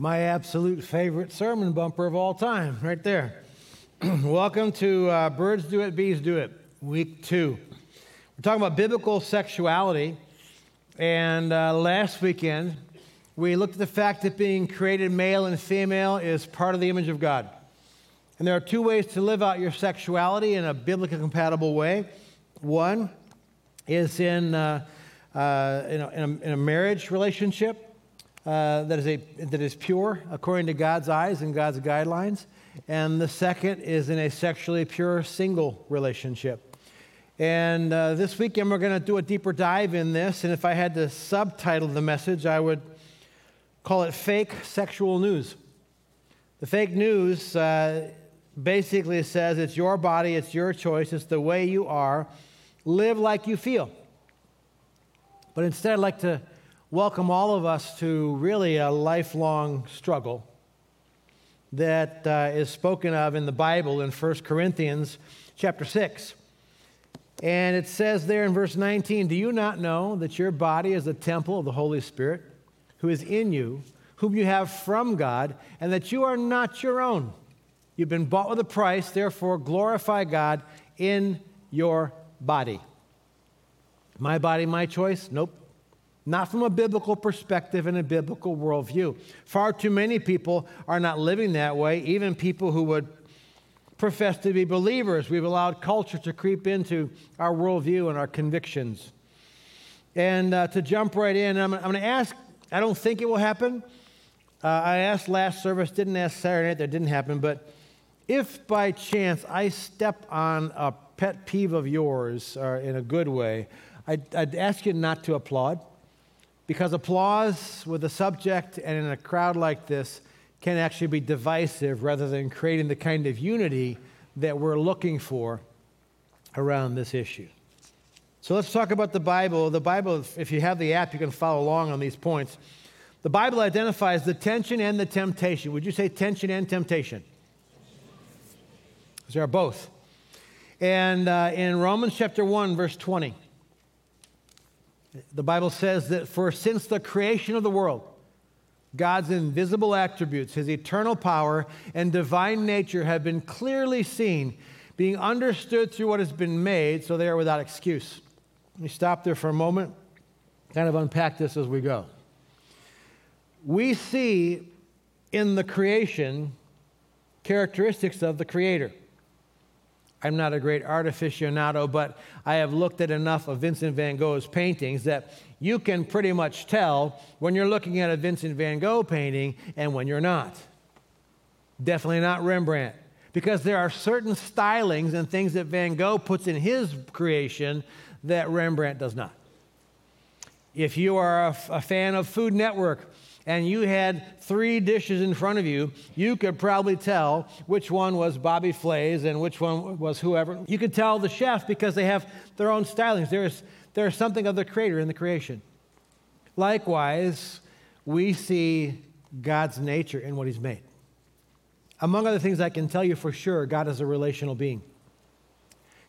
My absolute favorite sermon bumper of all time, right there. Welcome to Birds Do It, Bees Do It, week 2. We're talking about biblical sexuality, and last weekend we looked at the fact that being created male and female is part of the image of God. And there are two ways to live out your sexuality in a biblically compatible way. One is in a marriage relationship. That is pure according to God's eyes and God's guidelines. And the second is in a sexually pure single relationship. And this weekend we're going to do a deeper dive in this. And if I had to subtitle the message, I would call it Fake Sexual News. The fake news basically says it's your body, it's your choice, it's the way you are. Live like you feel. But instead I'd like to welcome all of us to really a lifelong struggle that is spoken of in the Bible in 1 Corinthians chapter 6. And it says there in verse 19, "Do you not know that your body is the temple of the Holy Spirit who is in you, whom you have from God, and that you are not your own? You've been bought with a price, therefore glorify God in your body." My body, my choice? Nope. Not from a biblical perspective and a biblical worldview. Far too many people are not living that way, even people who would profess to be believers. We've allowed culture to creep into our worldview and our convictions. And to jump right in, I'm going to ask, I don't think it will happen. I asked last service, didn't ask Saturday night, that didn't happen. But if by chance I step on a pet peeve of yours in a good way, I'd ask you not to applaud. Because applause with a subject and in a crowd like this can actually be divisive rather than creating the kind of unity that we're looking for around this issue. So let's talk about the Bible. The Bible, if you have the app, you can follow along on these points. The Bible identifies the tension and the temptation. Would you say tension and temptation? There are both. And in Romans chapter 1, verse 20, the Bible says that for since the creation of the world, God's invisible attributes, his eternal power and divine nature have been clearly seen, being understood through what has been made, so they are without excuse. Let me stop there for a moment, kind of unpack this as we go. We see in the creation characteristics of the Creator. I'm not a great art aficionado, but I have looked at enough of Vincent van Gogh's paintings that you can pretty much tell when you're looking at a Vincent van Gogh painting and when you're not. Definitely not Rembrandt, because there are certain stylings and things that Van Gogh puts in his creation that Rembrandt does not. If you are a fan of Food Network, and you had 3 dishes in front of you, you could probably tell which one was Bobby Flay's and which one was whoever. You could tell the chef because they have their own stylings. There is something of the Creator in the creation. Likewise, we see God's nature in what he's made. Among other things, I can tell you for sure, God is a relational being.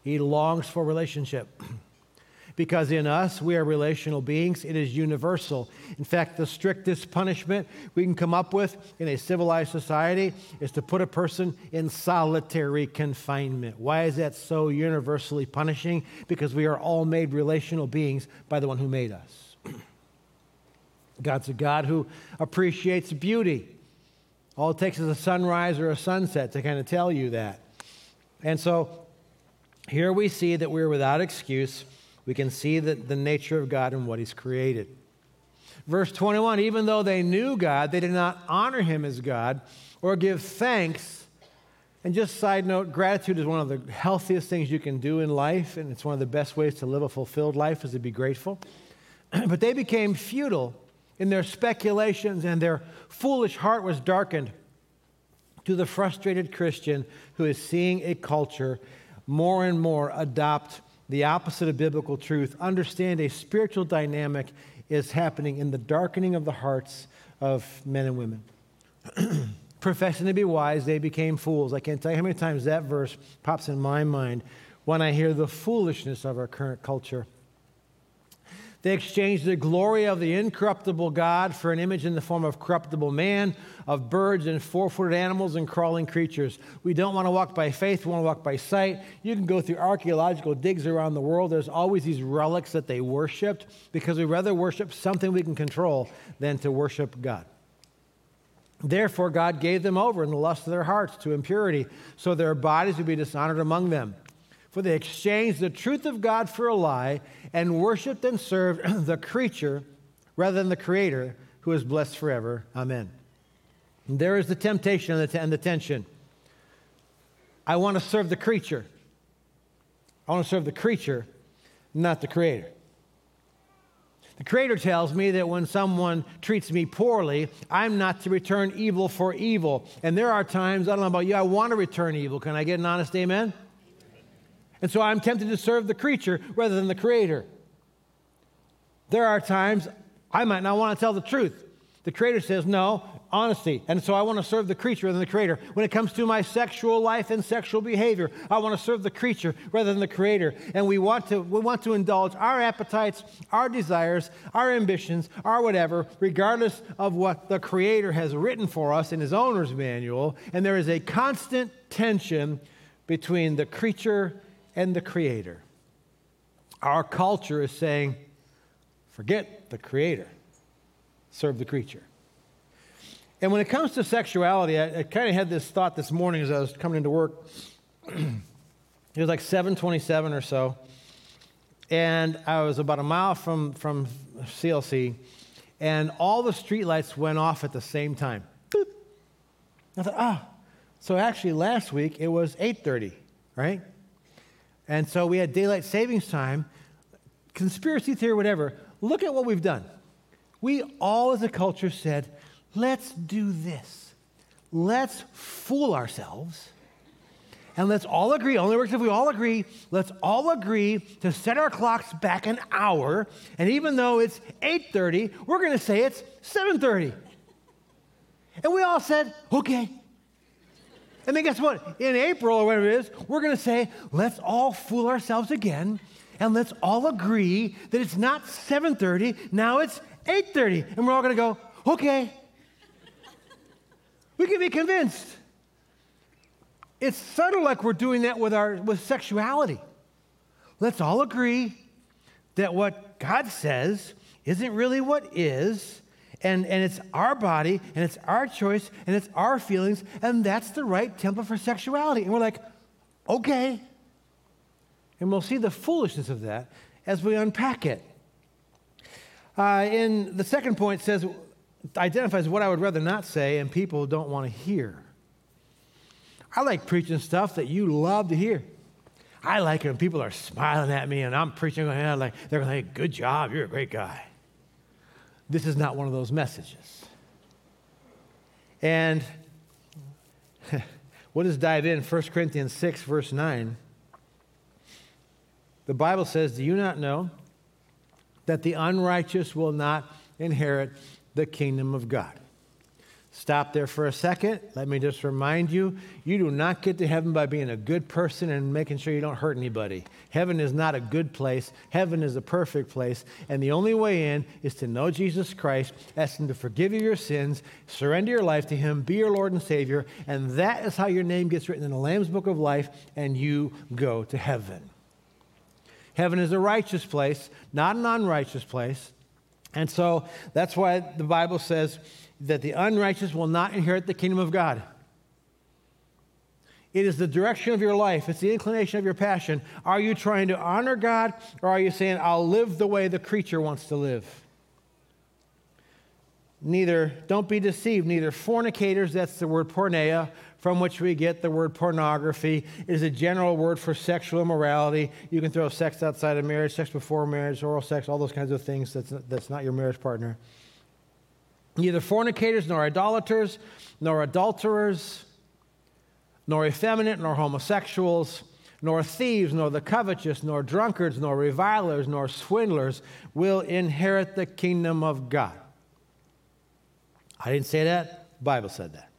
He longs for relationship. Because in us, we are relational beings. It is universal. In fact, the strictest punishment we can come up with in a civilized society is to put a person in solitary confinement. Why is that so universally punishing? Because we are all made relational beings by the one who made us. God's a God who appreciates beauty. All it takes is a sunrise or a sunset to kind of tell you that. And so here we see that we're without excuse. We can see the nature of God and what he's created. Verse 21, even though they knew God, they did not honor him as God or give thanks. And just side note, gratitude is one of the healthiest things you can do in life, and it's one of the best ways to live a fulfilled life is to be grateful. But they became futile in their speculations, and their foolish heart was darkened. to the frustrated Christian who is seeing a culture more and more adopt the opposite of biblical truth, understand a spiritual dynamic is happening in the darkening of the hearts of men and women. Professing to be wise, they became fools. I can't tell you how many times that verse pops in my mind when I hear the foolishness of our current culture. They exchanged the glory of the incorruptible God for an image in the form of corruptible man, of birds and four-footed animals and crawling creatures. We don't want to walk by faith. We want to walk by sight. You can go through archaeological digs around the world. There's always these relics that they worshipped because we rather worship something we can control than to worship God. Therefore, God gave them over in the lust of their hearts to impurity, so their bodies would be dishonored among them. For they exchanged the truth of God for a lie and worshiped and served the creature rather than the Creator, who is blessed forever. Amen. And there is the temptation and the tension. I want to serve the creature. I want to serve the creature, not the Creator. The Creator tells me that when someone treats me poorly, I'm not to return evil for evil. And there are times, I don't know about you, I want to return evil. Can I get an honest amen? And so I'm tempted to serve the creature rather than the Creator. There are times I might not want to tell the truth. The Creator says, no, honesty. And so I want to serve the creature rather than the Creator. When it comes to my sexual life and sexual behavior, I want to serve the creature rather than the Creator. And we want to indulge our appetites, our desires, our ambitions, our whatever, regardless of what the Creator has written for us in His owner's manual. And there is a constant tension between the creature and the Creator. Our culture is saying, forget the Creator, serve the creature. And when it comes to sexuality, I kind of had this thought this morning as I was coming into work. It was like 7:27 or so, and I was about a mile from CLC, and all the streetlights went off at the same time. Boop. I thought, so actually last week it was 8:30, right? And so we had daylight savings time, conspiracy theory, whatever. Look at what we've done. We all as a culture said, let's do this. Let's fool ourselves. And let's all agree, only works if we all agree, let's all agree to set our clocks back an hour. And even though it's 8:30, we're going to say it's 7:30. And we all said, okay. And then guess what? In April or whatever it is, we're going to say, let's all fool ourselves again, and let's all agree that it's not 7:30, now it's 8:30. And we're all going to go, okay. We can be convinced. It's sort of like we're doing that with sexuality. Let's all agree that what God says isn't really what is, and it's our body, and it's our choice, and it's our feelings, and that's the right template for sexuality. And we're like, okay. And we'll see the foolishness of that as we unpack it. In the second point, says, identifies what I would rather not say and people don't want to hear. I like preaching stuff that you love to hear. I like it when people are smiling at me, and I'm preaching, and like, they're like, good job, you're a great guy. This is not one of those messages. And we'll just dive in. 1 Corinthians 6, verse 9. The Bible says, do you not know that the unrighteous will not inherit the kingdom of God? Stop there for a second. Let me just remind you, you do not get to heaven by being a good person and making sure you don't hurt anybody. Heaven is not a good place. Heaven is a perfect place. And the only way in is to know Jesus Christ, ask Him to forgive you your sins, surrender your life to Him, be your Lord and Savior, and that is how your name gets written in the Lamb's Book of Life, and you go to heaven. Heaven is a righteous place, not an unrighteous place. And so that's why the Bible says that the unrighteous will not inherit the kingdom of God. It is the direction of your life. It's the inclination of your passion. Are you trying to honor God, or are you saying, I'll live the way the creature wants to live? Don't be deceived, neither fornicators, that's the word porneia, from which we get the word pornography. It is a general word for sexual immorality. You can throw sex outside of marriage, sex before marriage, oral sex, all those kinds of things. That's not your marriage partner. Neither fornicators, nor idolaters, nor adulterers, nor effeminate, nor homosexuals, nor thieves, nor the covetous, nor drunkards, nor revilers, nor swindlers will inherit the kingdom of God. I didn't say that. The Bible said that.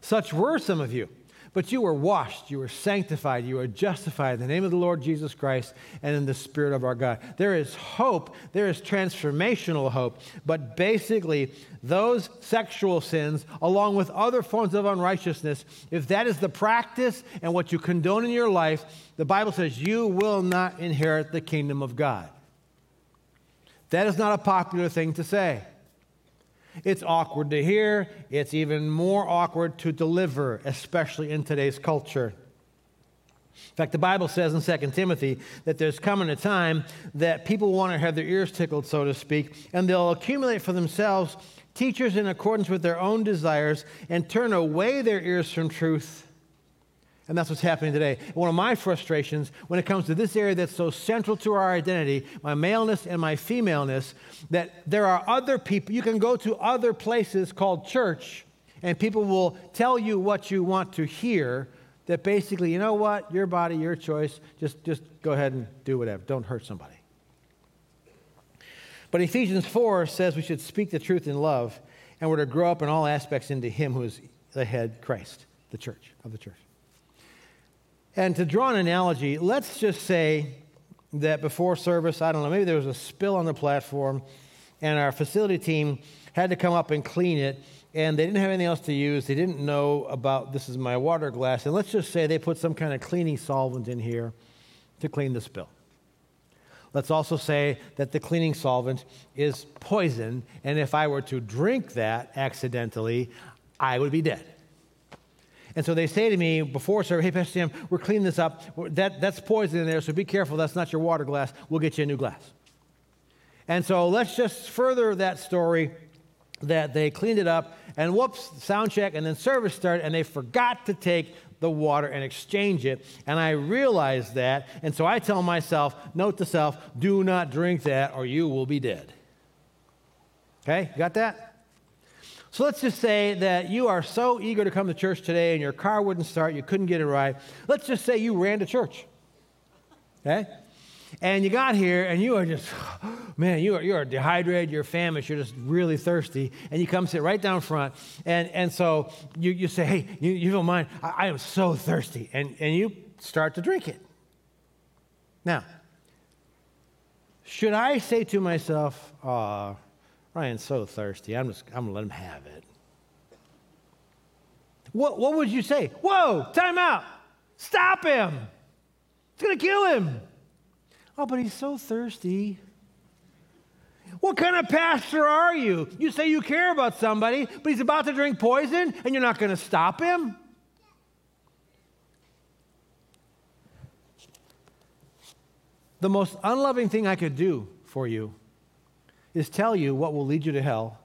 Such were some of you, but you were washed, you were sanctified, you were justified in the name of the Lord Jesus Christ and in the Spirit of our God. There is hope. There is transformational hope. But basically, those sexual sins, along with other forms of unrighteousness, if that is the practice and what you condone in your life, the Bible says you will not inherit the kingdom of God. That is not a popular thing to say. It's awkward to hear. It's even more awkward to deliver, especially in today's culture. In fact, the Bible says in 2 Timothy that there's coming a time that people want to have their ears tickled, so to speak, and they'll accumulate for themselves teachers in accordance with their own desires and turn away their ears from truth. And that's what's happening today. One of my frustrations when it comes to this area that's so central to our identity, my maleness and my femaleness, that there are other people. You can go to other places called church, and people will tell you what you want to hear, that basically, you know what, your body, your choice, just go ahead and do whatever. Don't hurt somebody. But Ephesians 4 says we should speak the truth in love, and we're to grow up in all aspects into him who is the head, Christ, the church, of the church. And to draw an analogy, let's just say that before service, I don't know, maybe there was a spill on the platform and our facility team had to come up and clean it, and they didn't have anything else to use. They didn't know about, this is my water glass, and let's just say they put some kind of cleaning solvent in here to clean the spill. Let's also say that the cleaning solvent is poison, and if I were to drink that accidentally, I would be dead. And so they say to me before service, hey, Pastor Sam, we're cleaning this up. That's poison in there, so be careful. That's not your water glass. We'll get you a new glass. And so let's just further that story that they cleaned it up, and whoops, sound check, and then service started, and they forgot to take the water and exchange it. And I realized that, and so I tell myself, note to self, do not drink that or you will be dead. Okay, got that? So let's just say that you are so eager to come to church today and your car wouldn't start, you couldn't get it right. Let's just say you ran to church, okay? And you got here and you are just, man, you are dehydrated, you're famished, you're just really thirsty, and you come sit right down front, and so you say, hey, you don't mind, I am so thirsty, and you start to drink it. Now, should I say to myself, Ryan's so thirsty, I'm gonna let him have it. What would you say? Whoa, time out. Stop him. It's gonna kill him. Oh, but he's so thirsty. What kind of pastor are you? You say you care about somebody, but he's about to drink poison and you're not gonna stop him? The most unloving thing I could do for you is tell you what will lead you to hell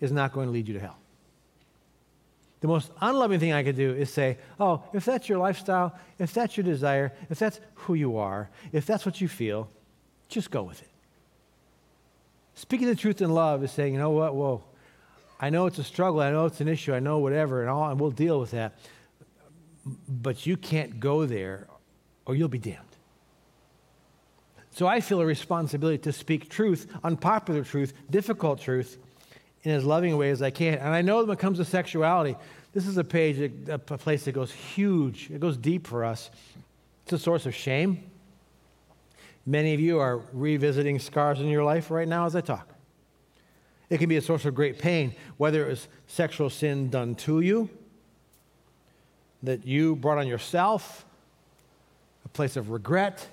is not going to lead you to hell. The most unloving thing I could do is say, oh, if that's your lifestyle, if that's your desire, if that's who you are, if that's what you feel, just go with it. Speaking the truth in love is saying, you know what, whoa, I know it's a struggle, I know it's an issue, I know whatever, and all, and we'll deal with that, but you can't go there or you'll be damned. So I feel a responsibility to speak truth, unpopular truth, difficult truth, in as loving a way as I can. And I know when it comes to sexuality, this is a place that goes huge. It goes deep for us. It's a source of shame. Many of you are revisiting scars in your life right now as I talk. It can be a source of great pain, whether it was sexual sin done to you, that you brought on yourself, a place of regret.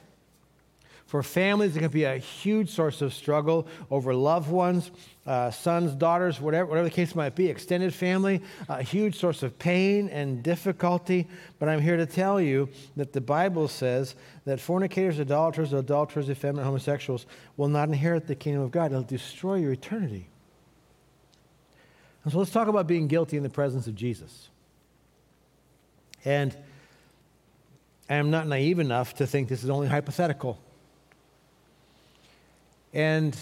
For families, it can be a huge source of struggle over loved ones, sons, daughters, whatever the case might be, extended family, a huge source of pain and difficulty. But I'm here to tell you that the Bible says that fornicators, adulterers, effeminate, homosexuals will not inherit the kingdom of God. It'll destroy your eternity. And so let's talk about being guilty in the presence of Jesus. And I am not naive enough to think this is only hypothetical. And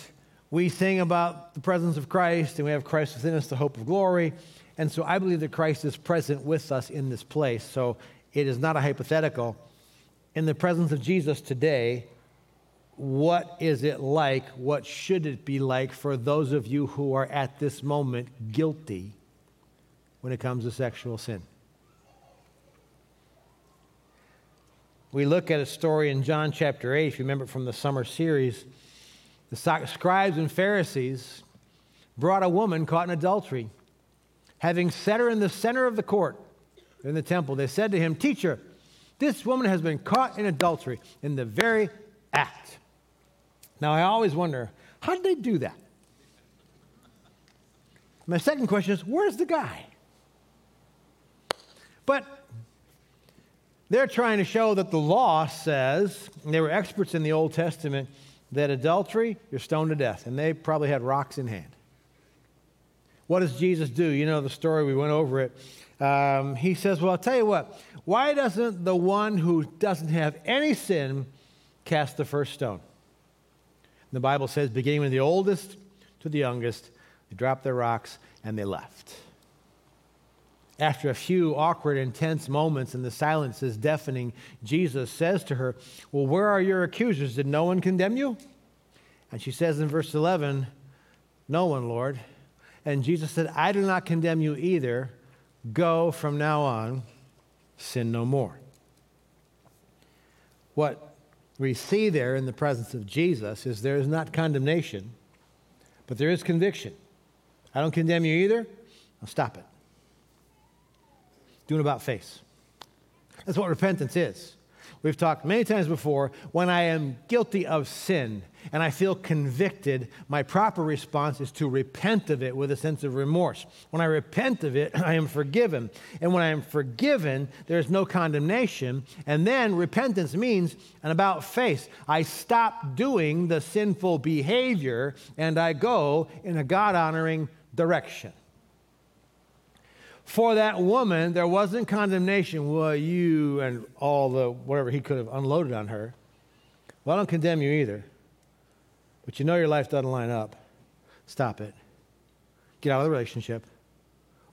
we sing about the presence of Christ, and we have Christ within us, the hope of glory. And so I believe that Christ is present with us in this place. So it is not a hypothetical. In the presence of Jesus today, what is it like? What should it be like for those of you who are at this moment guilty when it comes to sexual sin? We look at a story in John chapter 8, if you remember from the summer series. The scribes and Pharisees brought a woman caught in adultery, having set her in the center of the court in the temple. They said to him, "Teacher, this woman has been caught in adultery in the very act." Now, I always wonder, how did they do that? My second question is, where's the guy? But they're trying to show that the law says, and they were experts in the Old Testament, that adultery, you're stoned to death. And they probably had rocks in hand. What does Jesus do? You know the story, we went over it. He says, well, I'll tell you what, why doesn't the one who doesn't have any sin cast the first stone? And the Bible says, beginning with the oldest to the youngest, they dropped their rocks and they left. After a few awkward, intense moments and the silence is deafening, Jesus says to her, well, where are your accusers? Did no one condemn you? And she says in verse 11, no one, Lord. And Jesus said, I do not condemn you either. Go from now on, sin no more. What we see there in the presence of Jesus is there is not condemnation, but there is conviction. I don't condemn you either. Now stop it. Do an about face. That's what repentance is. We've talked many times before, when I am guilty of sin and I feel convicted, my proper response is to repent of it with a sense of remorse. When I repent of it, I am forgiven. And when I am forgiven, there's no condemnation. And then repentance means an about face. I stop doing the sinful behavior and I go in a God-honoring direction. For that woman, there wasn't condemnation. Well, you and all the whatever he could have unloaded on her. Well, I don't condemn you either. But you know your life doesn't line up. Stop it. Get out of the relationship.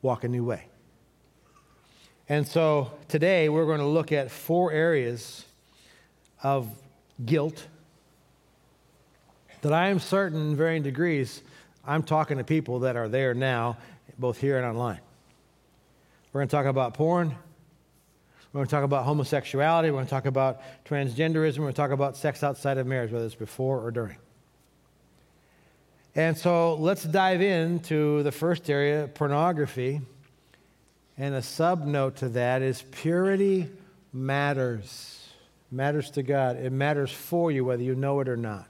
Walk a new way. And so today we're going to look at four areas of guilt that I am certain in varying degrees I'm talking to people that are there now, both here and online. We're going to talk about porn. We're going to talk about homosexuality. We're going to talk about transgenderism. We're going to talk about sex outside of marriage, whether it's before or during. And so let's dive into the first area, pornography. And a sub-note to that is purity matters. It matters to God. It matters for you, whether you know it or not.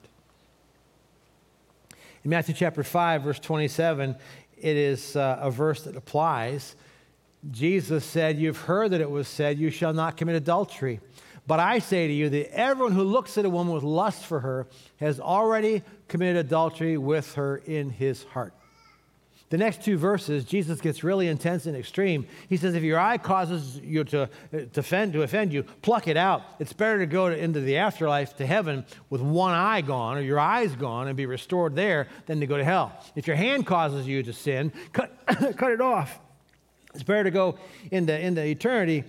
In Matthew chapter 5, verse 27, it is a verse that applies. Jesus said, you've heard that it was said, you shall not commit adultery. But I say to you that everyone who looks at a woman with lust for her has already committed adultery with her in his heart. The next two verses, Jesus gets really intense and extreme. He says, if your eye causes you to offend you, pluck it out. It's better to go into the afterlife, to heaven, with one eye gone, or your eyes gone, and be restored there, than to go to hell. If your hand causes you to sin, cut it off. It's better to go into eternity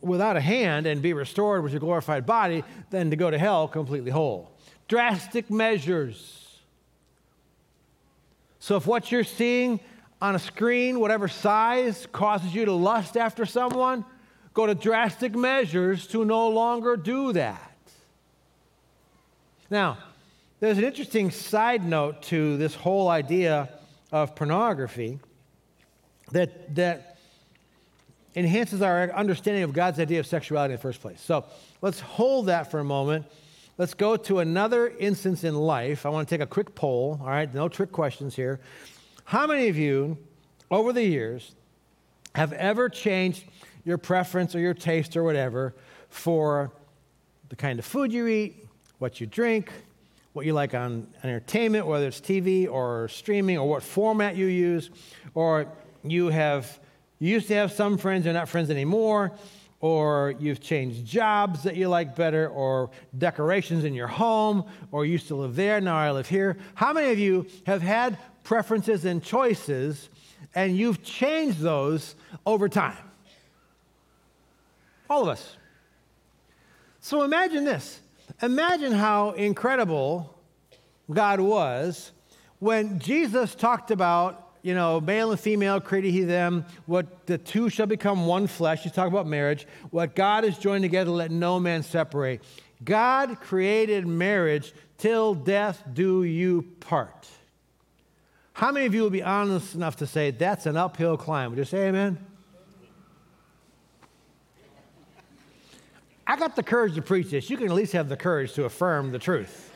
without a hand and be restored with your glorified body than to go to hell completely whole. Drastic measures. So if what you're seeing on a screen, whatever size, causes you to lust after someone, go to drastic measures to no longer do that. Now, there's an interesting side note to this whole idea of pornography that enhances our understanding of God's idea of sexuality in the first place. So let's hold that for a moment. Let's go to another instance in life. I want to take a quick poll, all right? No trick questions here. How many of you, over the years, have ever changed your preference or your taste or whatever for the kind of food you eat, what you drink, what you like on entertainment, whether it's TV or streaming or what format you use, or you used to have some friends, you're not friends anymore, or you've changed jobs that you like better, or decorations in your home, or you used to live there, now I live here. How many of you have had preferences and choices, and you've changed those over time. All of us. So imagine this. Imagine how incredible God was when Jesus talked about, you know, male and female created he them, what the two shall become one flesh. He's talking about marriage. What God has joined together, let no man separate. God created marriage. Till death do you part. How many of you will be honest enough to say that's an uphill climb? Would you say amen? I got the courage to preach this. You can at least have the courage to affirm the truth.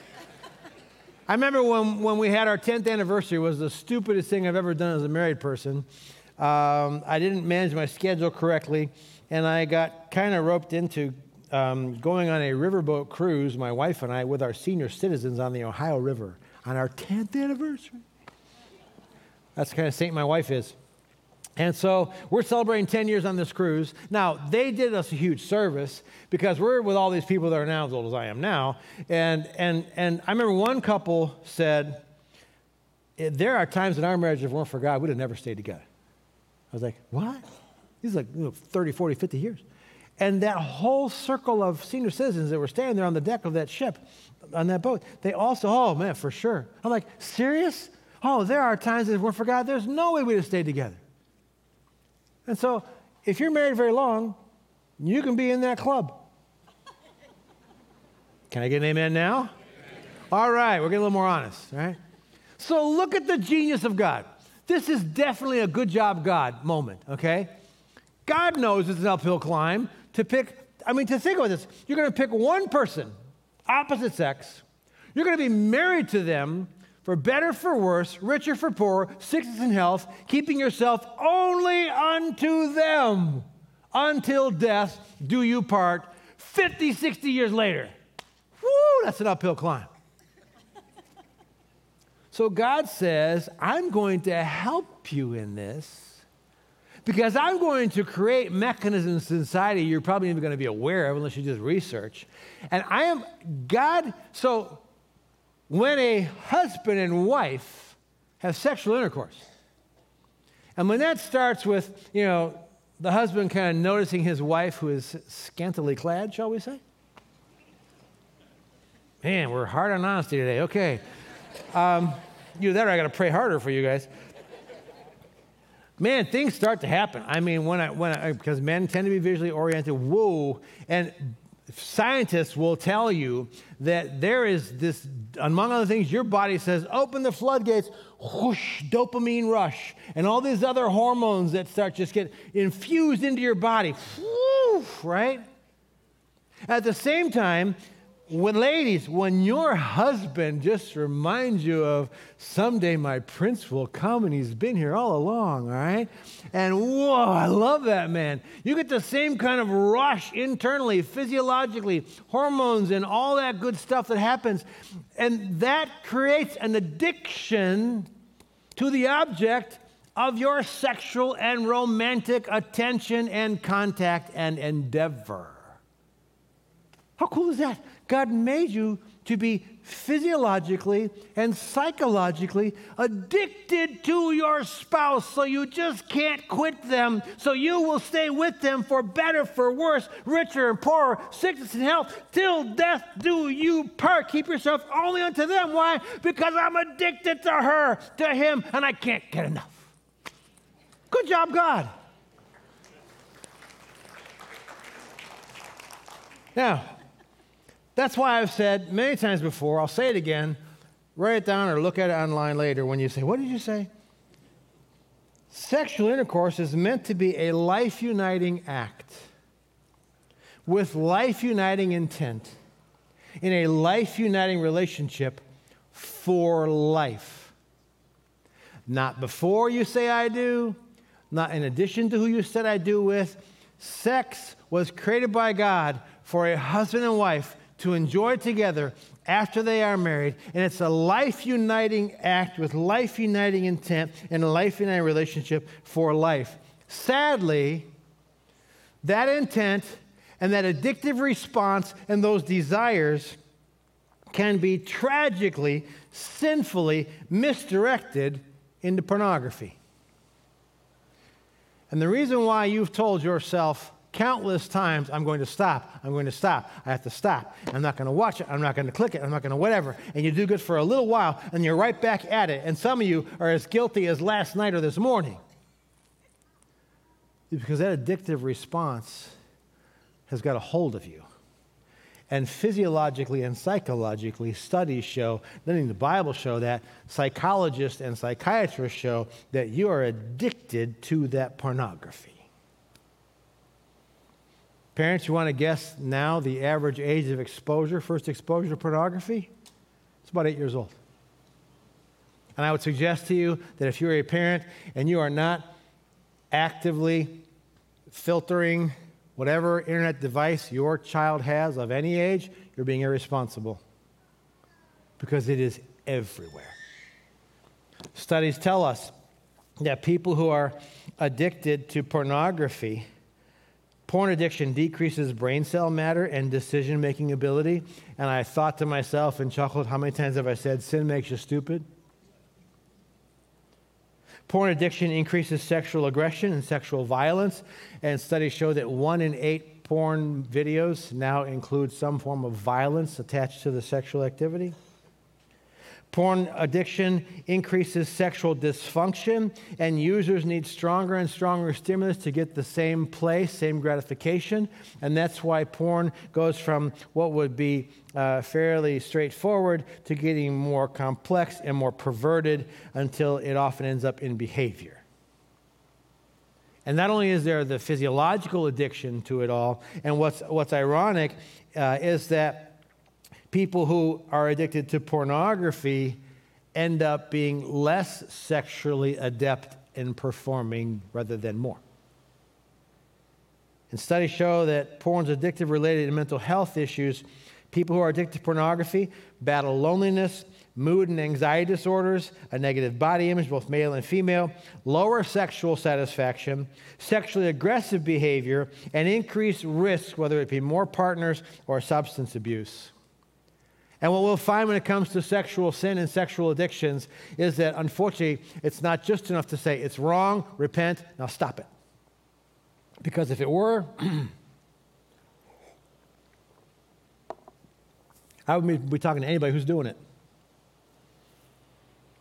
I remember when we had our 10th anniversary, it was the stupidest thing I've ever done as a married person. I didn't manage my schedule correctly, and I got kind of roped into going on a riverboat cruise, my wife and I, with our senior citizens on the Ohio River on our 10th anniversary. That's the kind of saint my wife is. And so we're celebrating 10 years on this cruise. Now, they did us a huge service because we're with all these people that are now as old as I am now. And I remember one couple said, there are times in our marriage, if it weren't for God, we'd have never stayed together. I was like, what? These are like 30, 40, 50 years. And that whole circle of senior citizens that were standing there on the deck of that ship, on that boat, they also, oh, man, for sure. I'm like, serious? Oh, there are times that if it weren't for God, there's no way we'd have stayed together. And so if you're married very long, you can be in that club. Can I get an amen now? Amen. All right, we're getting a little more honest, all right? So look at the genius of God. This is definitely a good job, God moment, okay? God knows it's an uphill climb. To think about this. You're going to pick one person, opposite sex. You're going to be married to them for better, for worse, richer, for poorer, sickness and health, keeping yourself only unto them. Until death do you part 50, 60 years later. Woo, that's an uphill climb. So God says, I'm going to help you in this. Because I'm going to create mechanisms in society you're probably even going to be aware of unless you just research. And I am God. So when a husband and wife have sexual intercourse, and when that starts with, you know, the husband kind of noticing his wife who is scantily clad, shall we say? Man, we're hard on honesty today. Okay. Either that or I got to pray harder for you guys. Man, things start to happen. I mean, because men tend to be visually oriented, whoa. And scientists will tell you that there is this, among other things, your body says, open the floodgates, whoosh, dopamine rush, and all these other hormones that start just get infused into your body, woof, right? At the same time, when your husband just reminds you of someday my prince will come and he's been here all along, all right? And whoa, I love that man. You get the same kind of rush internally, physiologically, hormones and all that good stuff that happens. And that creates an addiction to the object of your sexual and romantic attention and contact and endeavor. How cool is that? God made you to be physiologically and psychologically addicted to your spouse, so you just can't quit them, so you will stay with them for better, for worse, richer and poorer, sickness and health, till death do you part. Keep yourself only unto them. Why? Because I'm addicted to her, to him, and I can't get enough. Good job, God. Now, that's why I've said many times before, I'll say it again, write it down or look at it online later when you say, what did you say? Sexual intercourse is meant to be a life-uniting act with life-uniting intent in a life-uniting relationship for life. Not before you say I do, not in addition to who you said I do with. Sex was created by God for a husband and wife to enjoy together after they are married, and it's a life-uniting act with life-uniting intent and a life-uniting relationship for life. Sadly, that intent and that addictive response and those desires can be tragically, sinfully misdirected into pornography. And the reason why you've told yourself countless times, I'm going to stop, I'm going to stop, I have to stop, I'm not going to watch it, I'm not going to click it, I'm not going to whatever, and you do good for a little while, and you're right back at it, and some of you are as guilty as last night or this morning. Because that addictive response has got a hold of you. And physiologically and psychologically, studies show, not only the Bible show that, psychologists and psychiatrists show that you are addicted to that pornography. Parents, you want to guess now the average age of exposure, first exposure to pornography? It's about 8 years old. And I would suggest to you that if you're a parent and you are not actively filtering whatever internet device your child has of any age, you're being irresponsible because it is everywhere. Studies tell us that people who are addicted to pornography, porn addiction decreases brain cell matter and decision-making ability. And I thought to myself and chuckled, how many times have I said, sin makes you stupid? Porn addiction increases sexual aggression and sexual violence, and studies show that 1 in 8 porn videos now include some form of violence attached to the sexual activity. Porn addiction increases sexual dysfunction, and users need stronger and stronger stimulus to get the same place, same gratification, and that's why porn goes from what would be fairly straightforward to getting more complex and more perverted until it often ends up in behavior. And not only is there the physiological addiction to it all, and what's ironic is that people who are addicted to pornography end up being less sexually adept in performing rather than more. And studies show that porn's addictive related to mental health issues. People who are addicted to pornography battle loneliness, mood and anxiety disorders, a negative body image, both male and female, lower sexual satisfaction, sexually aggressive behavior, and increased risk, whether it be more partners or substance abuse. And what we'll find when it comes to sexual sin and sexual addictions is that, unfortunately, it's not just enough to say, it's wrong, repent, now stop it. Because if it were, I wouldn't be talking to anybody who's doing it.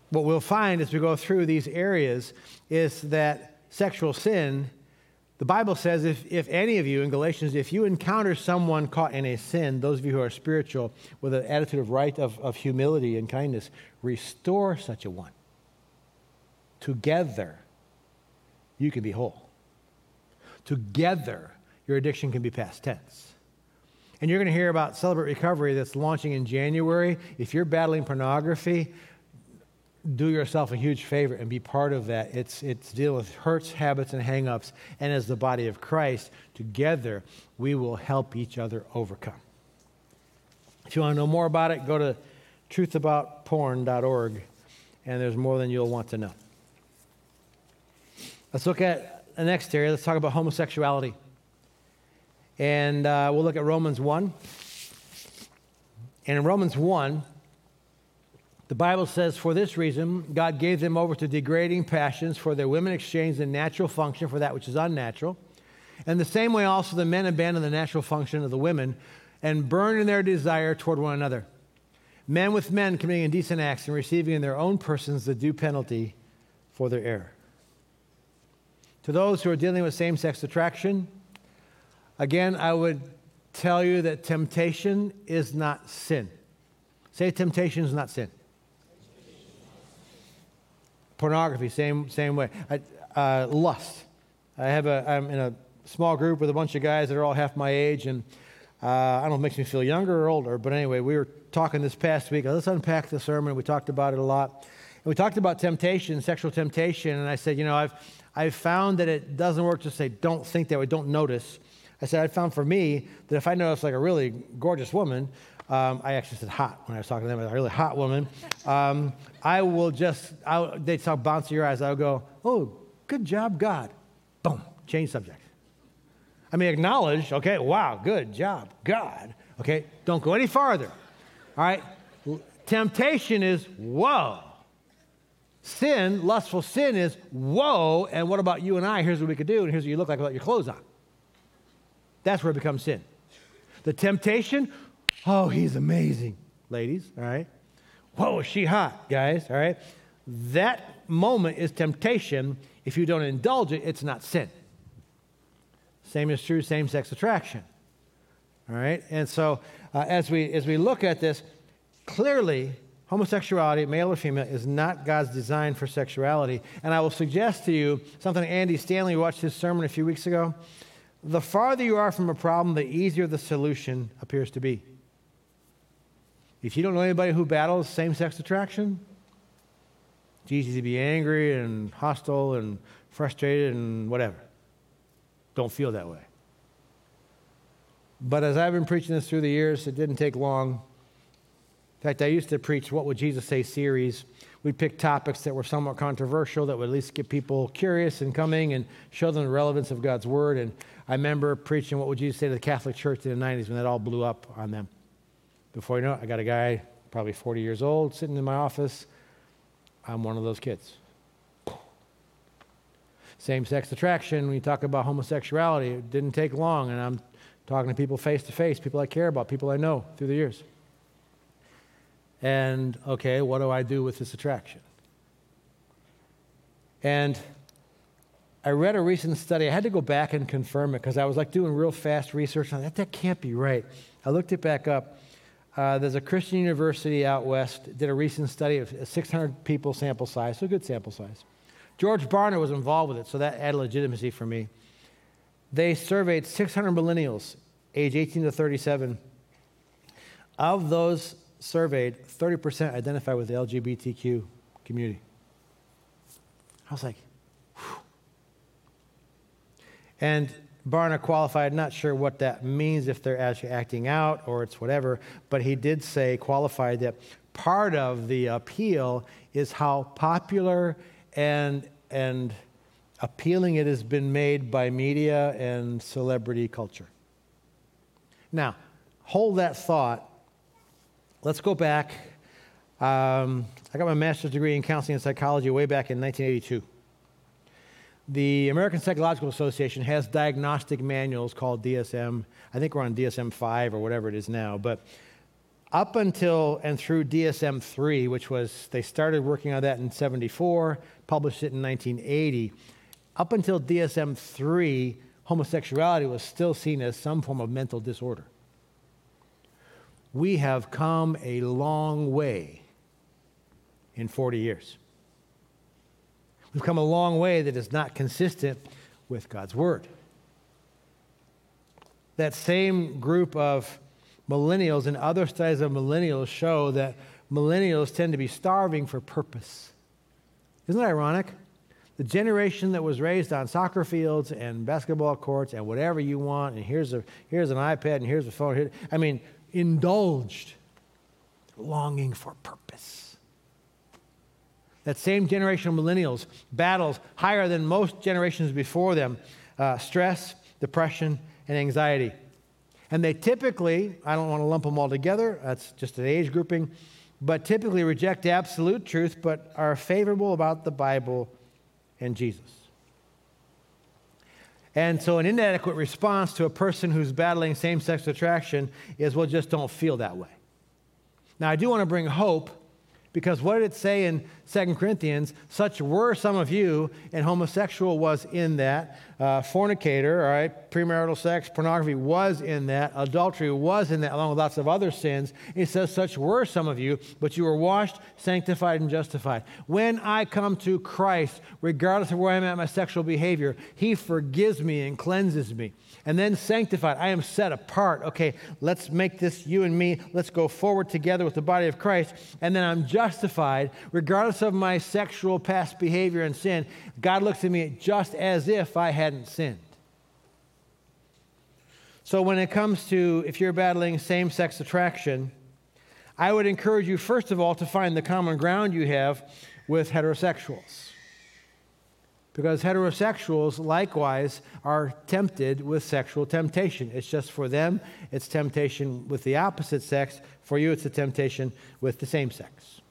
What we'll find as we go through these areas is that sexual sin, the Bible says, if any of you, in Galatians, if you encounter someone caught in a sin, those of you who are spiritual, with an attitude of right, of humility and kindness, restore such a one. Together, you can be whole. Together, your addiction can be past tense. And you're going to hear about Celebrate Recovery that's launching in January. If you're battling pornography, do yourself a huge favor and be part of that. It's dealing with hurts, habits, and hang-ups. And as the body of Christ, together, we will help each other overcome. If you want to know more about it, go to truthaboutporn.org, and there's more than you'll want to know. Let's look at the next area. Let's talk about homosexuality. And we'll look at Romans 1. And in Romans 1, the Bible says, for this reason, God gave them over to degrading passions, for their women exchanged the natural function for that which is unnatural. And the same way also the men abandoned the natural function of the women and burned in their desire toward one another. Men with men committing indecent acts and receiving in their own persons the due penalty for their error. To those who are dealing with same-sex attraction, again, I would tell you that temptation is not sin. Say temptation is not sin. Pornography, same way. Lust. I'm in a small group with a bunch of guys that are all half my age, and I don't know if it makes me feel younger or older, but anyway, we were talking this past week. Let's unpack the sermon. We talked about it a lot. And we talked about temptation, sexual temptation, and I said, I've found that it doesn't work to say don't think that way, don't notice. I said, I found for me that if I notice like a really gorgeous woman, I actually said hot when I was talking to them, a really hot woman. They'd talk bounce your eyes. I would go, oh, good job, God. Boom, change subject. I mean, acknowledge, okay, wow, good job, God. Okay, don't go any farther. All right, temptation is, whoa. Sin, lustful sin is, whoa, and what about you and I? Here's what we could do, and here's what you look like without your clothes on. That's where it becomes sin. The temptation, oh, he's amazing, ladies, all right? Whoa, is she hot, guys, all right? That moment is temptation. If you don't indulge it, it's not sin. Same is true, same-sex attraction, all right? And so as we look at this, clearly homosexuality, male or female, is not God's design for sexuality. And I will suggest to you something Andy Stanley, who watched his sermon a few weeks ago. The farther you are from a problem, the easier the solution appears to be. If you don't know anybody who battles same-sex attraction, it's easy to be angry and hostile and frustrated and whatever. Don't feel that way. But as I've been preaching this through the years, it didn't take long. In fact, I used to preach What Would Jesus Say series. We'd pick topics that were somewhat controversial that would at least get people curious and coming and show them the relevance of God's Word. And I remember preaching What Would Jesus Say to the Catholic Church in the 90s when that all blew up on them. Before you know it, I got a guy, probably 40 years old, sitting in my office. I'm one of those kids. Same-sex attraction, when you talk about homosexuality, it didn't take long. And I'm talking to people face-to-face, people I care about, people I know through the years. And, okay, what do I do with this attraction? And I read a recent study. I had to go back and confirm it because I was like doing real fast research on that can't be right. I looked it back up. There's a Christian university out west, did a recent study of 600 people sample size, so a good sample size. George Barna was involved with it, so that added legitimacy for me. They surveyed 600 millennials, age 18 to 37. Of those surveyed, 30% identify with the LGBTQ community. I was like, whew. And Barna qualified, not sure what that means, if they're actually acting out or it's whatever, but he did say, qualified, that part of the appeal is how popular and appealing it has been made by media and celebrity culture. Now, hold that thought. Let's go back. I got my master's degree in counseling and psychology way back in 1982. The American Psychological Association has diagnostic manuals called DSM. I think we're on DSM-5 or whatever it is now. But up until and through DSM-3, which was, they started working on that in 1974, published it in 1980. Up until DSM-3, homosexuality was still seen as some form of mental disorder. We have come a long way in 40 years. We've come a long way that is not consistent with God's Word. That same group of millennials and other studies of millennials show that millennials tend to be starving for purpose. Isn't that ironic? The generation that was raised on soccer fields and basketball courts and whatever you want, and here's an iPad and here's a phone. Indulged, longing for purpose. That same generation of millennials battles higher than most generations before them, stress, depression, and anxiety. And they typically, I don't want to lump them all together, that's just an age grouping, but typically reject absolute truth but are favorable about the Bible and Jesus. And so an inadequate response to a person who's battling same-sex attraction is, well, just don't feel that way. Now, I do want to bring hope, because what did it say in 2 Corinthians? Such were some of you, and homosexual was in that. Fornicator, all right, premarital sex, pornography was in that. Adultery was in that, along with lots of other sins. It says, such were some of you, but you were washed, sanctified, and justified. When I come to Christ, regardless of where I'm at in my sexual behavior, He forgives me and cleanses me. And then sanctified, I am set apart. Okay, let's make this you and me. Let's go forward together with the body of Christ. And then I'm justified, regardless of my sexual past behavior and sin. God looks at me just as if I hadn't sinned. So when it comes to, if you're battling same-sex attraction, I would encourage you, first of all, to find the common ground you have with heterosexuals. Because heterosexuals, likewise, are tempted with sexual temptation. It's just for them, it's temptation with the opposite sex. For you, it's a temptation with the same sex.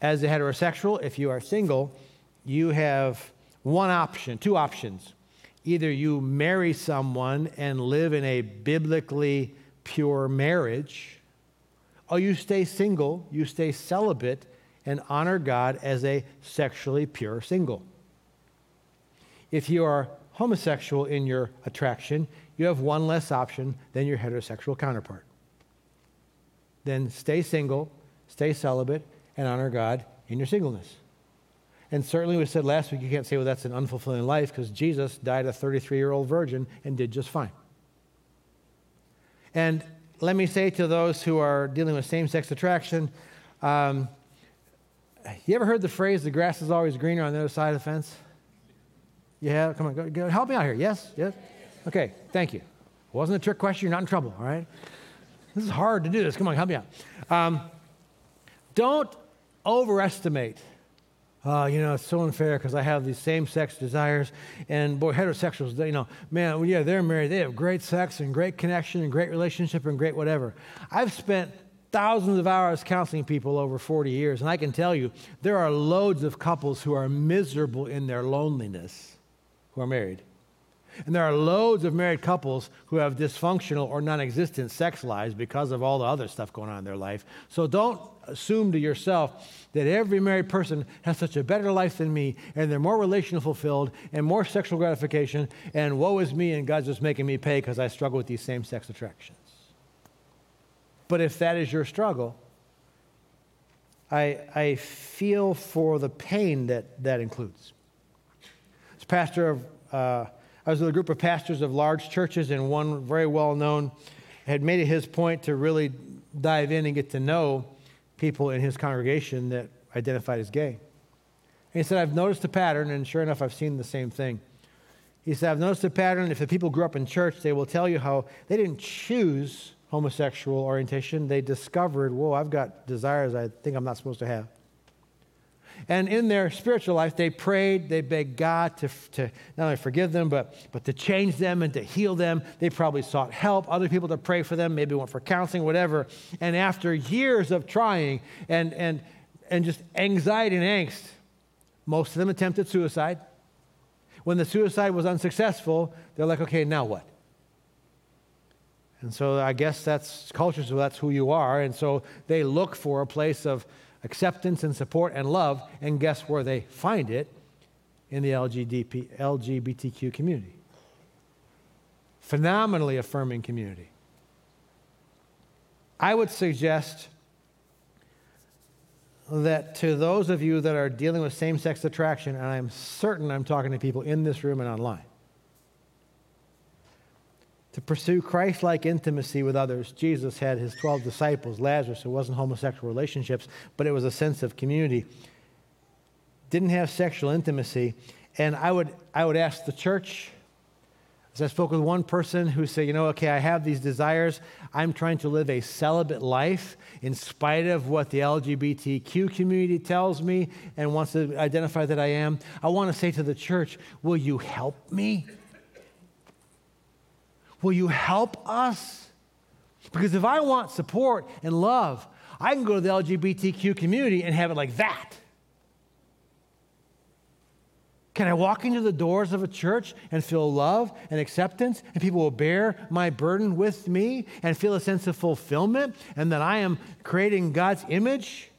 as a heterosexual, if you are single, you have one option, two options. Either you marry someone and live in a biblically pure marriage, or you stay single, you stay celibate, and honor God as a sexually pure single. If you are homosexual in your attraction, you have one less option than your heterosexual counterpart. Then stay single, stay celibate, and honor God in your singleness. And certainly we said last week, you can't say, well, that's an unfulfilling life, because Jesus died a 33-year-old virgin and did just fine. And let me say to those who are dealing with same-sex attraction, you ever heard the phrase, the grass is always greener on the other side of the fence? Yeah, come on, go, help me out here. Yes? Yes? Okay, thank you. It wasn't a trick question. You're not in trouble, all right? This is hard to do this. Come on, help me out. Don't overestimate. It's so unfair because I have these same-sex desires, and boy, heterosexuals, they, they're married. They have great sex and great connection and great relationship and great whatever. I've spent thousands of hours counseling people over 40 years, and I can tell you there are loads of couples who are miserable in their loneliness who are married. And there are loads of married couples who have dysfunctional or non-existent sex lives because of all the other stuff going on in their life. So don't assume to yourself that every married person has such a better life than me, and they're more relationally fulfilled and more sexual gratification, and woe is me, and God's just making me pay because I struggle with these same-sex attractions. But if that is your struggle, I feel for the pain that includes. As pastor of... I was with a group of pastors of large churches, and one very well-known had made it his point to really dive in and get to know people in his congregation that identified as gay. And he said, I've noticed a pattern, and sure enough, I've seen the same thing. He said, I've noticed a pattern. If the people grew up in church, they will tell you how they didn't choose homosexual orientation. They discovered, whoa, I've got desires I think I'm not supposed to have. And in their spiritual life, they prayed, they begged God to not only forgive them, but to change them and to heal them. They probably sought help, other people to pray for them, maybe went for counseling, whatever. And after years of trying and just anxiety and angst, most of them attempted suicide. When the suicide was unsuccessful, they're like, okay, now what? And so I guess that's culture, so that's who you are. And so they look for a place of acceptance and support and love, and guess where they find it? In the LGBTQ community. Phenomenally affirming community. I would suggest that to those of you that are dealing with same-sex attraction, and I'm certain I'm talking to people in this room and online, to pursue Christ-like intimacy with others. Jesus had his 12 disciples, Lazarus, who wasn't homosexual relationships, but it was a sense of community. Didn't have sexual intimacy. And I would ask the church, as I spoke with one person who said, I have these desires. I'm trying to live a celibate life in spite of what the LGBTQ community tells me and wants to identify that I am. I want to say to the church, will you help me? Will you help us? Because if I want support and love, I can go to the LGBTQ community and have it like that. Can I walk into the doors of a church and feel love and acceptance, and people will bear my burden with me and feel a sense of fulfillment and that I am creating God's image?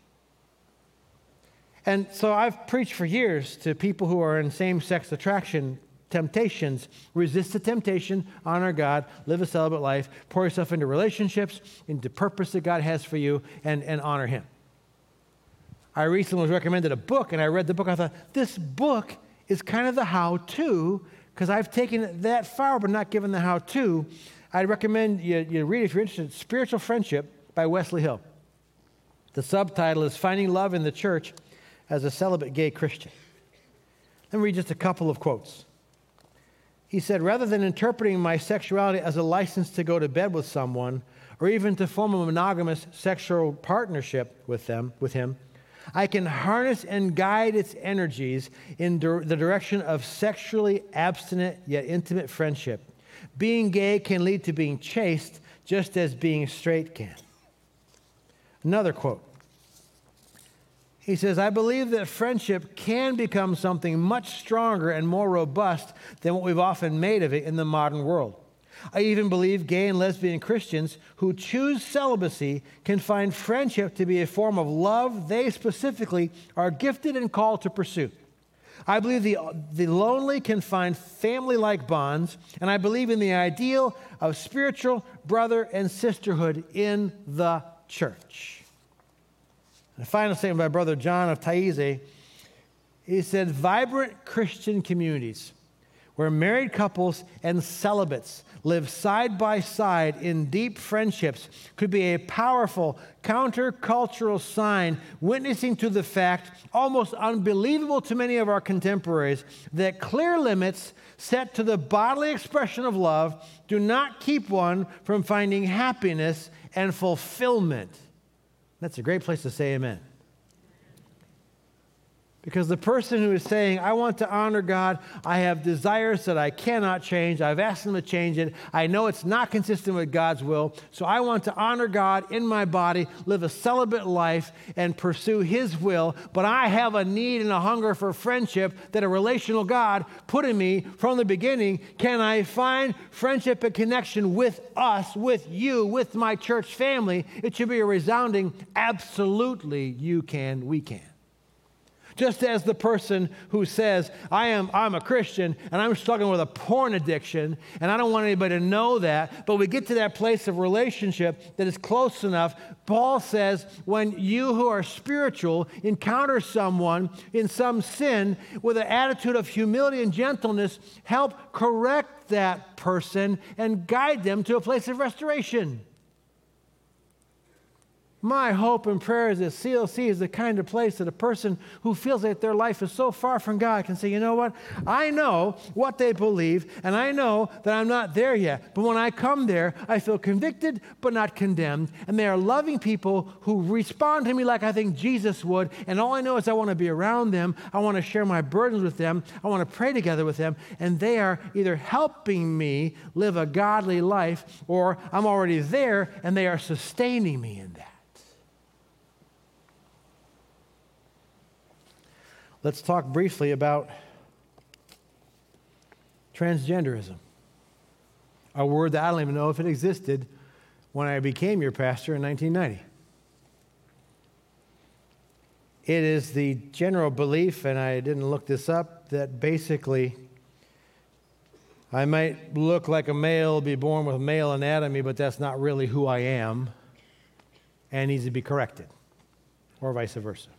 And so I've preached for years to people who are in same-sex attraction temptations. Resist the temptation, honor God, live a celibate life, pour yourself into relationships, into purpose that God has for you, and honor Him. I recently was recommended a book, and I read the book. I thought, this book is kind of the how-to, because I've taken it that far, but not given the how-to. I'd recommend you read, if you're interested, Spiritual Friendship by Wesley Hill. The subtitle is Finding Love in the Church as a Celibate Gay Christian. Let me read just a couple of quotes. He said, rather than interpreting my sexuality as a license to go to bed with someone or even to form a monogamous sexual partnership with him, I can harness and guide its energies in the direction of sexually abstinent yet intimate friendship. Being gay can lead to being chaste just as being straight can. Another quote. He says, I believe that friendship can become something much stronger and more robust than what we've often made of it in the modern world. I even believe gay and lesbian Christians who choose celibacy can find friendship to be a form of love they specifically are gifted and called to pursue. I believe the lonely can find family-like bonds, and I believe in the ideal of spiritual brother and sisterhood in the church. The final statement by Brother John of Taizé, he said, vibrant Christian communities where married couples and celibates live side by side in deep friendships could be a powerful countercultural sign witnessing to the fact, almost unbelievable to many of our contemporaries, that clear limits set to the bodily expression of love do not keep one from finding happiness and fulfillment. That's a great place to say amen. Because the person who is saying, I want to honor God, I have desires that I cannot change, I've asked Him to change it, I know it's not consistent with God's will, so I want to honor God in my body, live a celibate life, and pursue His will, but I have a need and a hunger for friendship that a relational God put in me from the beginning. Can I find friendship and connection with us, with you, with my church family? It should be a resounding, absolutely you can, we can. Just as the person who says, I'm a Christian and I'm struggling with a porn addiction and I don't want anybody to know that, but we get to that place of relationship that is close enough. Paul says, when you who are spiritual encounter someone in some sin with an attitude of humility and gentleness, help correct that person and guide them to a place of restoration. My hope and prayer is that CLC is the kind of place that a person who feels that their life is so far from God can say, you know what? I know what they believe, and I know that I'm not there yet. But when I come there, I feel convicted but not condemned. And they are loving people who respond to me like I think Jesus would. And all I know is I want to be around them. I want to share my burdens with them. I want to pray together with them. And they are either helping me live a godly life, or I'm already there, and they are sustaining me in that. Let's talk briefly about transgenderism, a word that I don't even know if it existed when I became your pastor in 1990. It is the general belief, and I didn't look this up, that basically I might look like a male, be born with male anatomy, but that's not really who I am and needs to be corrected, or vice versa.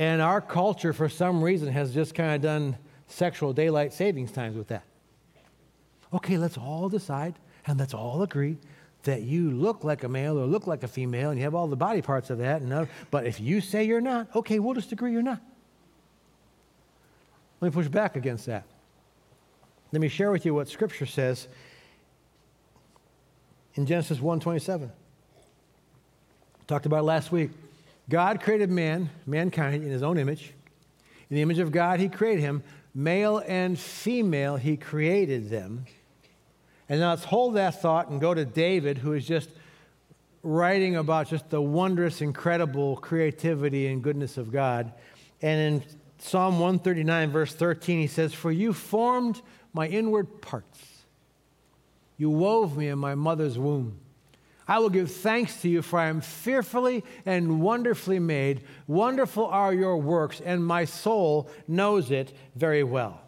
And our culture, for some reason, has just kind of done sexual daylight savings times with that. Okay, let's all decide and let's all agree that you look like a male or look like a female and you have all the body parts of that. But if you say you're not, okay, we'll just agree you're not. Let me push back against that. Let me share with you what Scripture says in Genesis 1:27. Talked about it last week. God created mankind, in His own image. In the image of God, He created him. Male and female, He created them. And now let's hold that thought and go to David, who is just writing about just the wondrous, incredible creativity and goodness of God. And in Psalm 139, verse 13, he says, "For you formed my inward parts. You wove me in my mother's womb. I will give thanks to you, for I am fearfully and wonderfully made. Wonderful are your works, and my soul knows it very well."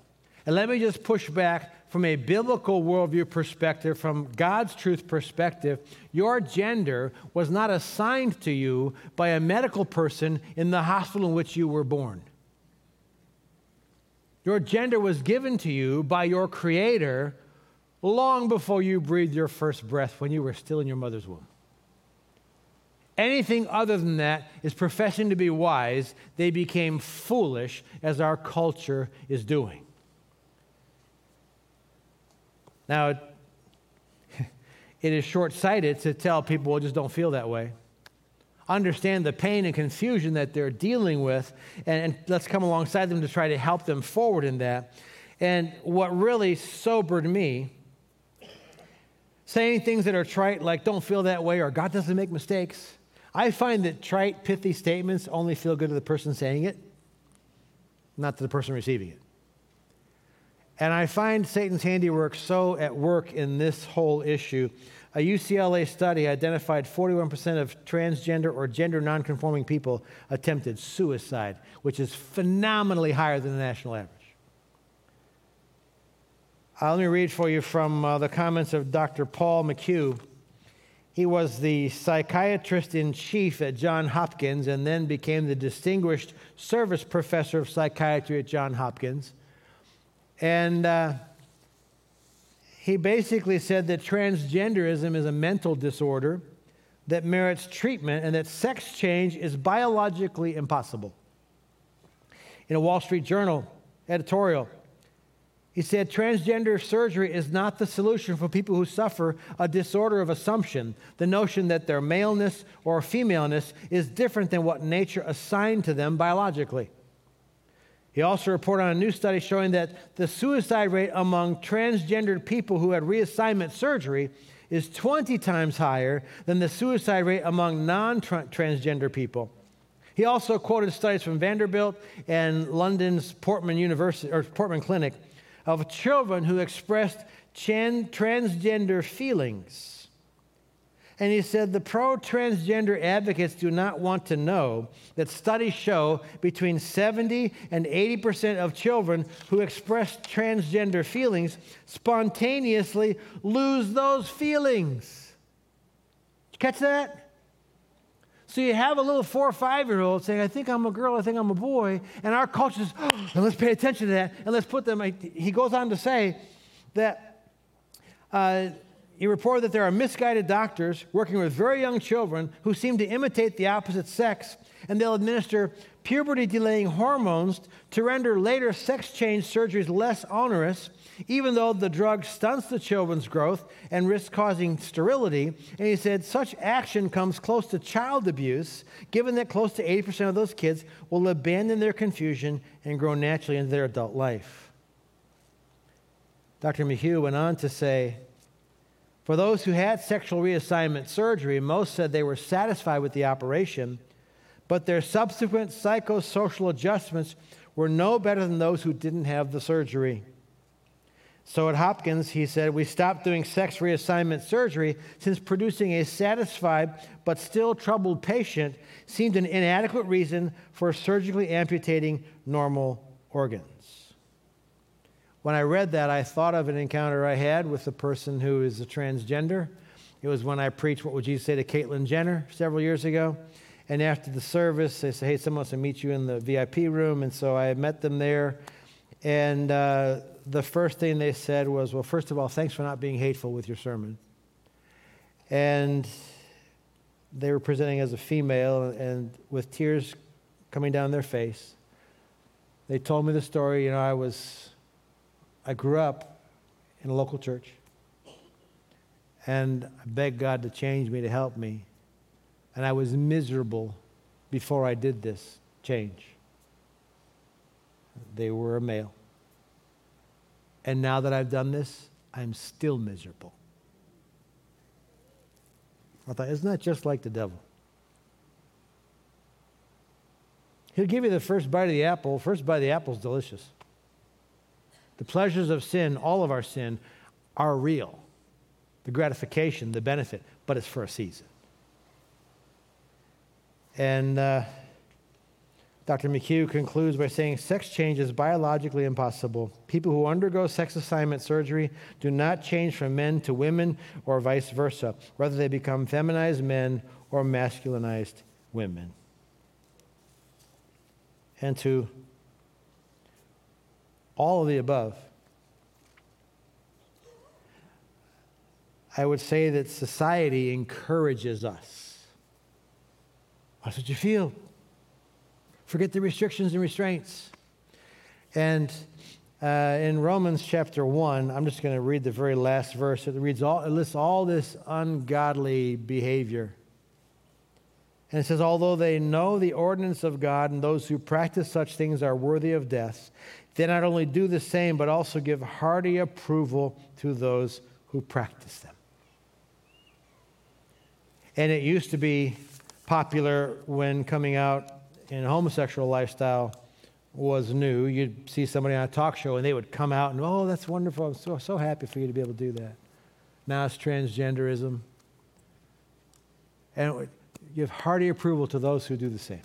And let me just push back from a biblical worldview perspective, from God's truth perspective. Your gender was not assigned to you by a medical person in the hospital in which you were born. Your gender was given to you by your Creator long before you breathed your first breath, when you were still in your mother's womb. Anything other than that is professing to be wise. They became foolish, as our culture is doing. Now, it is short-sighted to tell people, well, just don't feel that way. Understand the pain and confusion that they're dealing with, and let's come alongside them to try to help them forward in that. And what really sobered me, saying things that are trite, like don't feel that way, or God doesn't make mistakes. I find that trite, pithy statements only feel good to the person saying it, not to the person receiving it. And I find Satan's handiwork so at work in this whole issue. A UCLA study identified 41% of transgender or gender nonconforming people attempted suicide, which is phenomenally higher than the national average. Let me read for you from the comments of Dr. Paul McHugh. He was the psychiatrist in chief at Johns Hopkins and then became the distinguished service professor of psychiatry at Johns Hopkins. And he basically said that transgenderism is a mental disorder that merits treatment and that sex change is biologically impossible. In a Wall Street Journal editorial, he said, transgender surgery is not the solution for people who suffer a disorder of assumption, the notion that their maleness or femaleness is different than what nature assigned to them biologically. He also reported on a new study showing that the suicide rate among transgendered people who had reassignment surgery is 20 times higher than the suicide rate among non-transgender people. He also quoted studies from Vanderbilt and London's Portman University or Portman Clinic of children who expressed transgender feelings. And he said, the pro-transgender advocates do not want to know that studies show between 70 and 80% of children who express transgender feelings spontaneously lose those feelings. Did you catch that? So you have a little 4- or 5-year-old saying, I think I'm a girl, I think I'm a boy, and our culture says, oh, let's pay attention to that, and let's put them, he goes on to say that he reported that there are misguided doctors working with very young children who seem to imitate the opposite sex, and they'll administer puberty-delaying hormones to render later sex change surgeries less onerous, even though the drug stunts the children's growth and risks causing sterility. And he said, such action comes close to child abuse, given that close to 80% of those kids will abandon their confusion and grow naturally into their adult life. Dr. McHugh went on to say, for those who had sexual reassignment surgery, most said they were satisfied with the operation, but their subsequent psychosocial adjustments were no better than those who didn't have the surgery. So at Hopkins, he said, we stopped doing sex reassignment surgery since producing a satisfied but still troubled patient seemed an inadequate reason for surgically amputating normal organs. When I read that, I thought of an encounter I had with a person who is a transgender. It was when I preached What Would Jesus Say to Caitlyn Jenner several years ago. And after the service, they said, hey, someone wants to meet you in the VIP room. And so I met them there. And the first thing they said was, well, first of all, thanks for not being hateful with your sermon. And they were presenting as a female, and with tears coming down their face, they told me the story. You know, I grew up in a local church, and I begged God to change me, to help me. And I was miserable before I did this change. They were a male. And now that I've done this, I'm still miserable. I thought, isn't that just like the devil? He'll give you the first bite of the apple. First bite of the apple is delicious. The pleasures of sin, all of our sin, are real. The gratification, the benefit, but it's for a season. And Dr. McHugh concludes by saying, sex change is biologically impossible. People who undergo sex assignment surgery do not change from men to women or vice versa. Rather, they become feminized men or masculinized women. And to all of the above, I would say that society encourages us. That's what you feel. Forget the restrictions and restraints. And in Romans chapter 1, I'm just going to read the very last verse. It lists all this ungodly behavior. And it says, although they know the ordinance of God and those who practice such things are worthy of death, they not only do the same, but also give hearty approval to those who practice them. And it used to be popular when coming out in a homosexual lifestyle was new. You'd see somebody on a talk show and they would come out and, oh, that's wonderful. I'm so happy for you to be able to do that. Now it's transgenderism. And give hearty approval to those who do the same.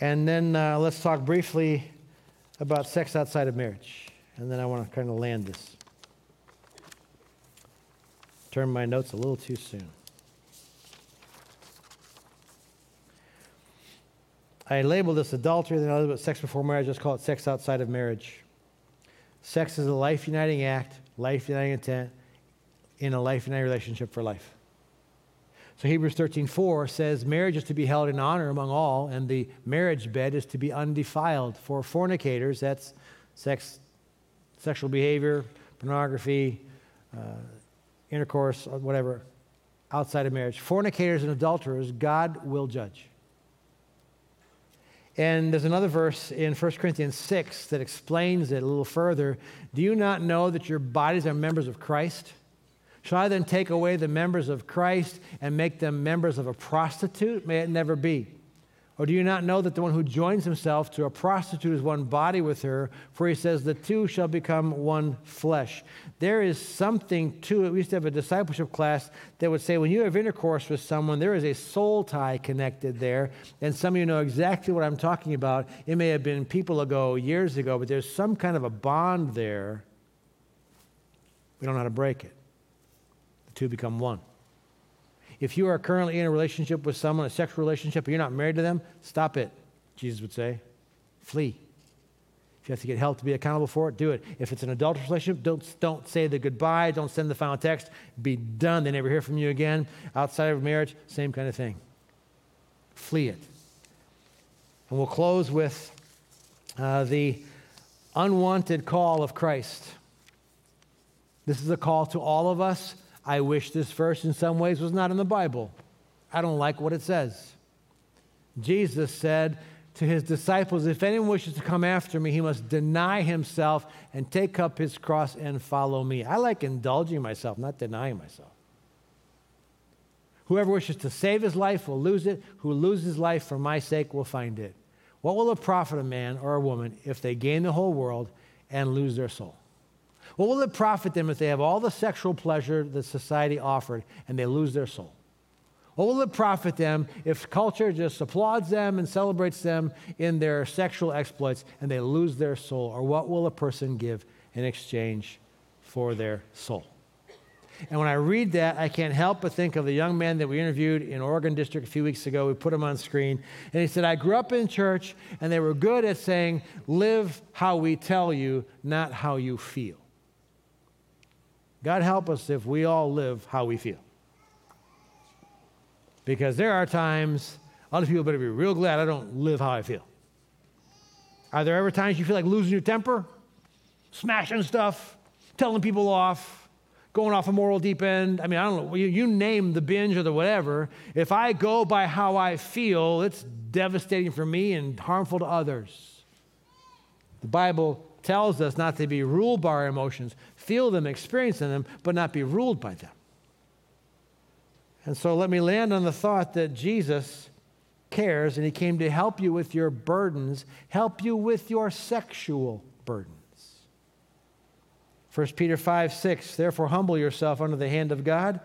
And then let's talk briefly about sex outside of marriage. And then I want to kind of land this. Turned my notes a little too soon. I labeled this adultery, then I labeled it sex before marriage. I just call it sex outside of marriage. Sex is a life-uniting act, life-uniting intent, in a life-uniting relationship for life. So Hebrews 13:4 says, marriage is to be held in honor among all, and the marriage bed is to be undefiled. For fornicators, that's sex, sexual behavior, pornography, intercourse, whatever, outside of marriage. Fornicators and adulterers, God will judge. And there's another verse in 1 Corinthians 6 that explains it a little further. Do you not know that your bodies are members of Christ? Shall I then take away the members of Christ and make them members of a prostitute? May it never be. Or do you not know that the one who joins himself to a prostitute is one body with her? For he says, the two shall become one flesh. There is something to it. We used to have a discipleship class that would say, when you have intercourse with someone, there is a soul tie connected there. And some of you know exactly what I'm talking about. It may have been people ago, years ago, but there's some kind of a bond there. We don't know how to break it. The two become one. If you are currently in a relationship with someone, a sexual relationship, but you're not married to them, stop it, Jesus would say. Flee. If you have to get help to be accountable for it, do it. If it's an adulterous relationship, don't say the goodbye, don't send the final text, be done. They never hear from you again. Outside of marriage, same kind of thing. Flee it. And we'll close with the unwanted call of Christ. This is a call to all of us. I wish this verse in some ways was not in the Bible. I don't like what it says. Jesus said to his disciples, if anyone wishes to come after me, he must deny himself and take up his cross and follow me. I like indulging myself, not denying myself. Whoever wishes to save his life will lose it. Who loses life for my sake will find it. What will it profit a man or a woman if they gain the whole world and lose their soul? What will it profit them if they have all the sexual pleasure that society offered and they lose their soul? What will it profit them if culture just applauds them and celebrates them in their sexual exploits and they lose their soul? Or what will a person give in exchange for their soul? And when I read that, I can't help but think of the young man that we interviewed in Oregon District a few weeks ago. We put him on screen. And he said, I grew up in church and they were good at saying, live how we tell you, not how you feel. God help us if we all live how we feel. Because there are times other people better be real glad I don't live how I feel. Are there ever times you feel like losing your temper? Smashing stuff? Telling people off? Going off a moral deep end? I mean, I don't know. You name the binge or the whatever. If I go by how I feel, it's devastating for me and harmful to others. The Bible tells us not to be ruled by our emotions, feel them, experience them, but not be ruled by them. And so let me land on the thought that Jesus cares and he came to help you with your burdens, help you with your sexual burdens. 1 Peter 5:6, therefore humble yourself under the hand of God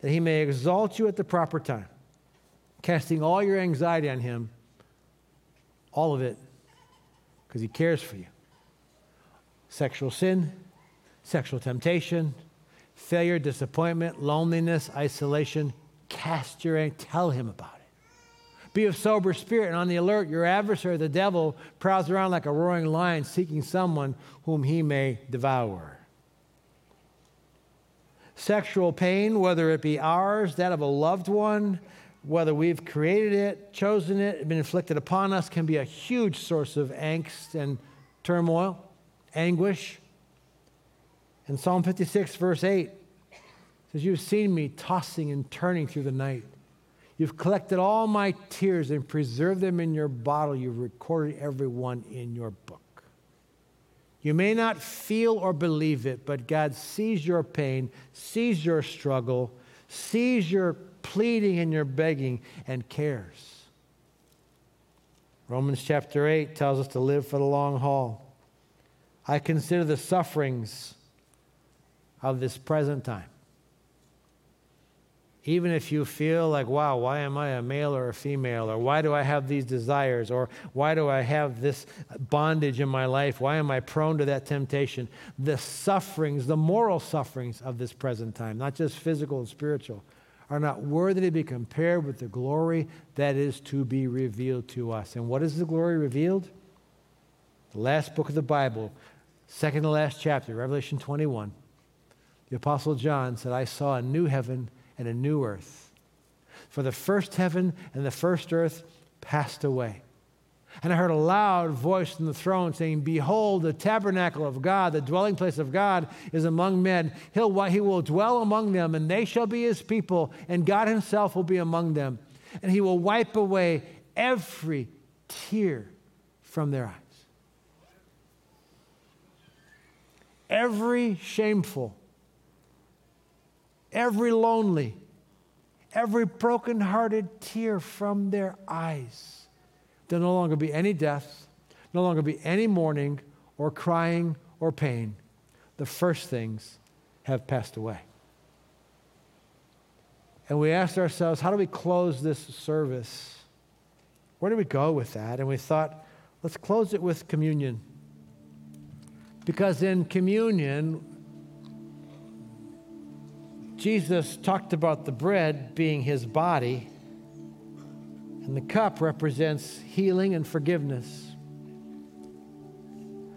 that he may exalt you at the proper time, casting all your anxiety on him, all of it, because he cares for you. Sexual sin, sexual temptation, failure, disappointment, loneliness, isolation. Cast your anxiety, tell him about it. Be of sober spirit and on the alert. Your adversary, the devil, prowls around like a roaring lion seeking someone whom he may devour. Sexual pain, whether it be ours, that of a loved one, whether we've created it, chosen it, been inflicted upon us, can be a huge source of angst and turmoil. Anguish. In Psalm 56, verse 8, it says, you've seen me tossing and turning through the night. You've collected all my tears and preserved them in your bottle. You've recorded every one in your book. You may not feel or believe it, but God sees your pain, sees your struggle, sees your pleading and your begging and cares. Romans chapter 8 tells us to live for the long haul. I consider the sufferings of this present time. Even if you feel like, wow, why am I a male or a female? Or why do I have these desires? Or why do I have this bondage in my life? Why am I prone to that temptation? The sufferings, the moral sufferings of this present time, not just physical and spiritual, are not worthy to be compared with the glory that is to be revealed to us. And what is the glory revealed? The last book of the Bible, second to last chapter, Revelation 21. The Apostle John said, I saw a new heaven and a new earth. For the first heaven and the first earth passed away. And I heard a loud voice from the throne saying, Behold, the tabernacle of God, the dwelling place of God, is among men. He will dwell among them, and they shall be his people, and God himself will be among them. And he will wipe away every tear from their eyes. Every shameful, every lonely, every broken-hearted tear from their eyes. There'll no longer be any death, no longer be any mourning or crying or pain. The first things have passed away. And we asked ourselves, how do we close this service? Where do we go with that? And we thought, let's close it with communion. Because in communion, Jesus talked about the bread being his body, and the cup represents healing and forgiveness.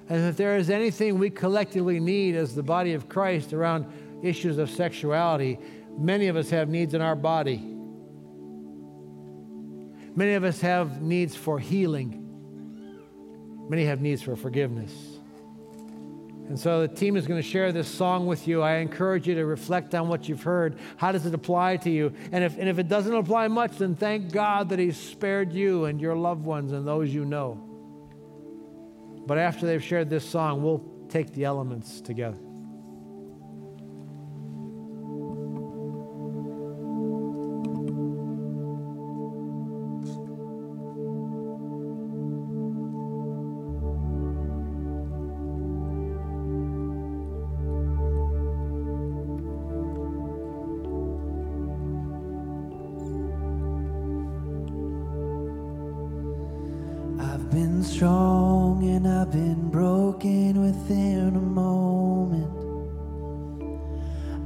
And if there is anything we collectively need as the body of Christ around issues of sexuality, many of us have needs in our body. Many of us have needs for healing. Many have needs for forgiveness. And so the team is going to share this song with you. I encourage you to reflect on what you've heard. How does it apply to you? And if it doesn't apply much, then thank God that he's spared you and your loved ones and those you know. But after they've shared this song, we'll take the elements together. Strong and I've been broken within a moment.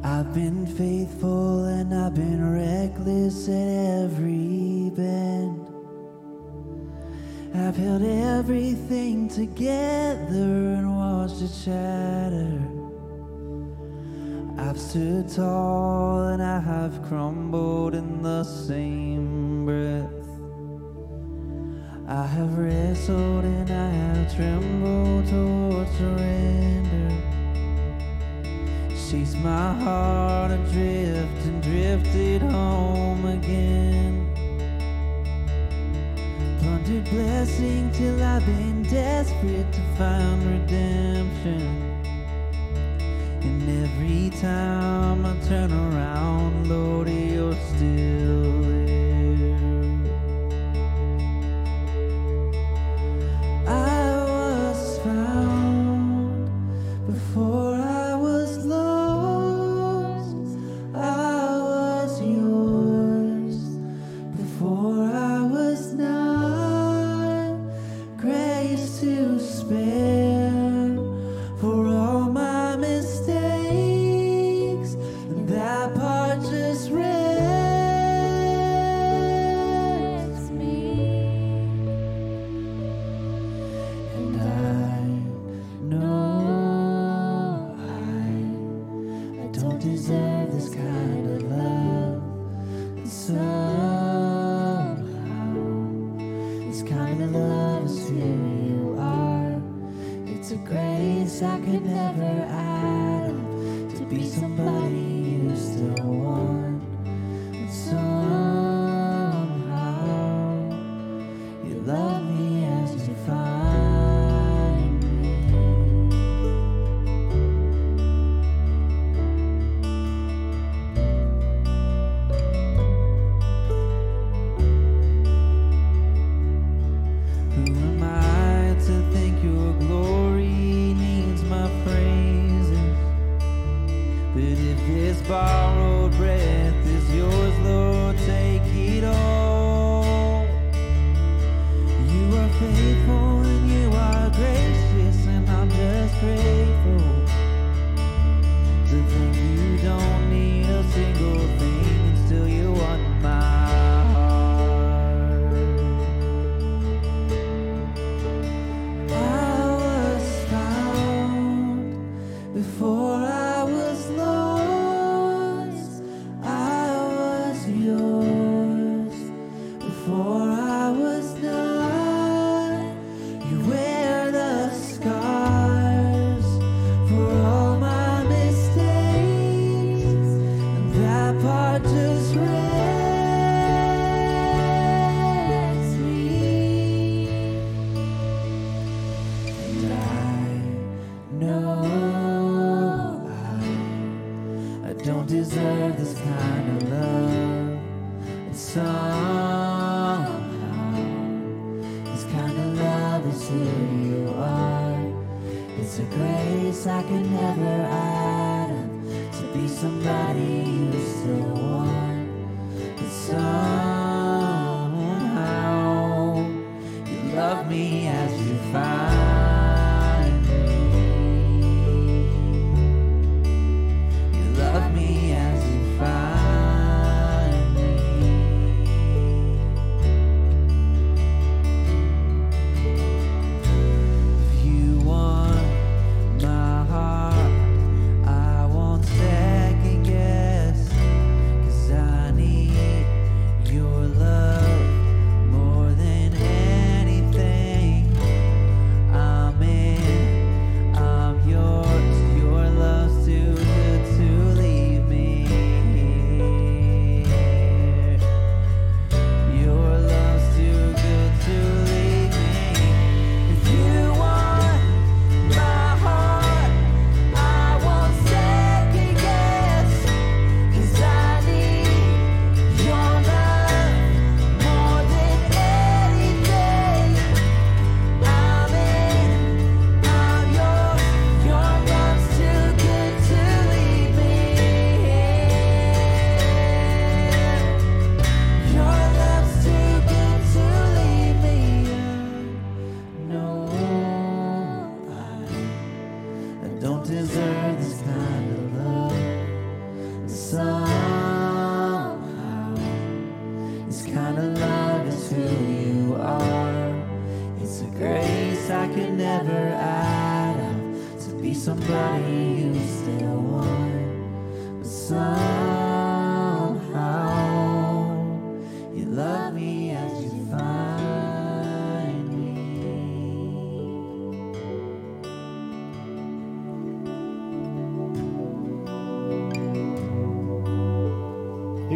I've been faithful and I've been reckless at every bend. I've held everything together and watched it shatter. I've stood tall and I have crumbled in the same breath. I have wrestled and I have trembled towards surrender. Chased my heart adrift and drifted home again. Plundered blessing till I've been desperate to find redemption. And every time I turn around, Lord, you're still there. borrowed breath is yours, Lord, take it all. You are faithful and you are gracious, and I'm just grateful to think you don't need a single thing, and still you want my heart. I was found before I was lost.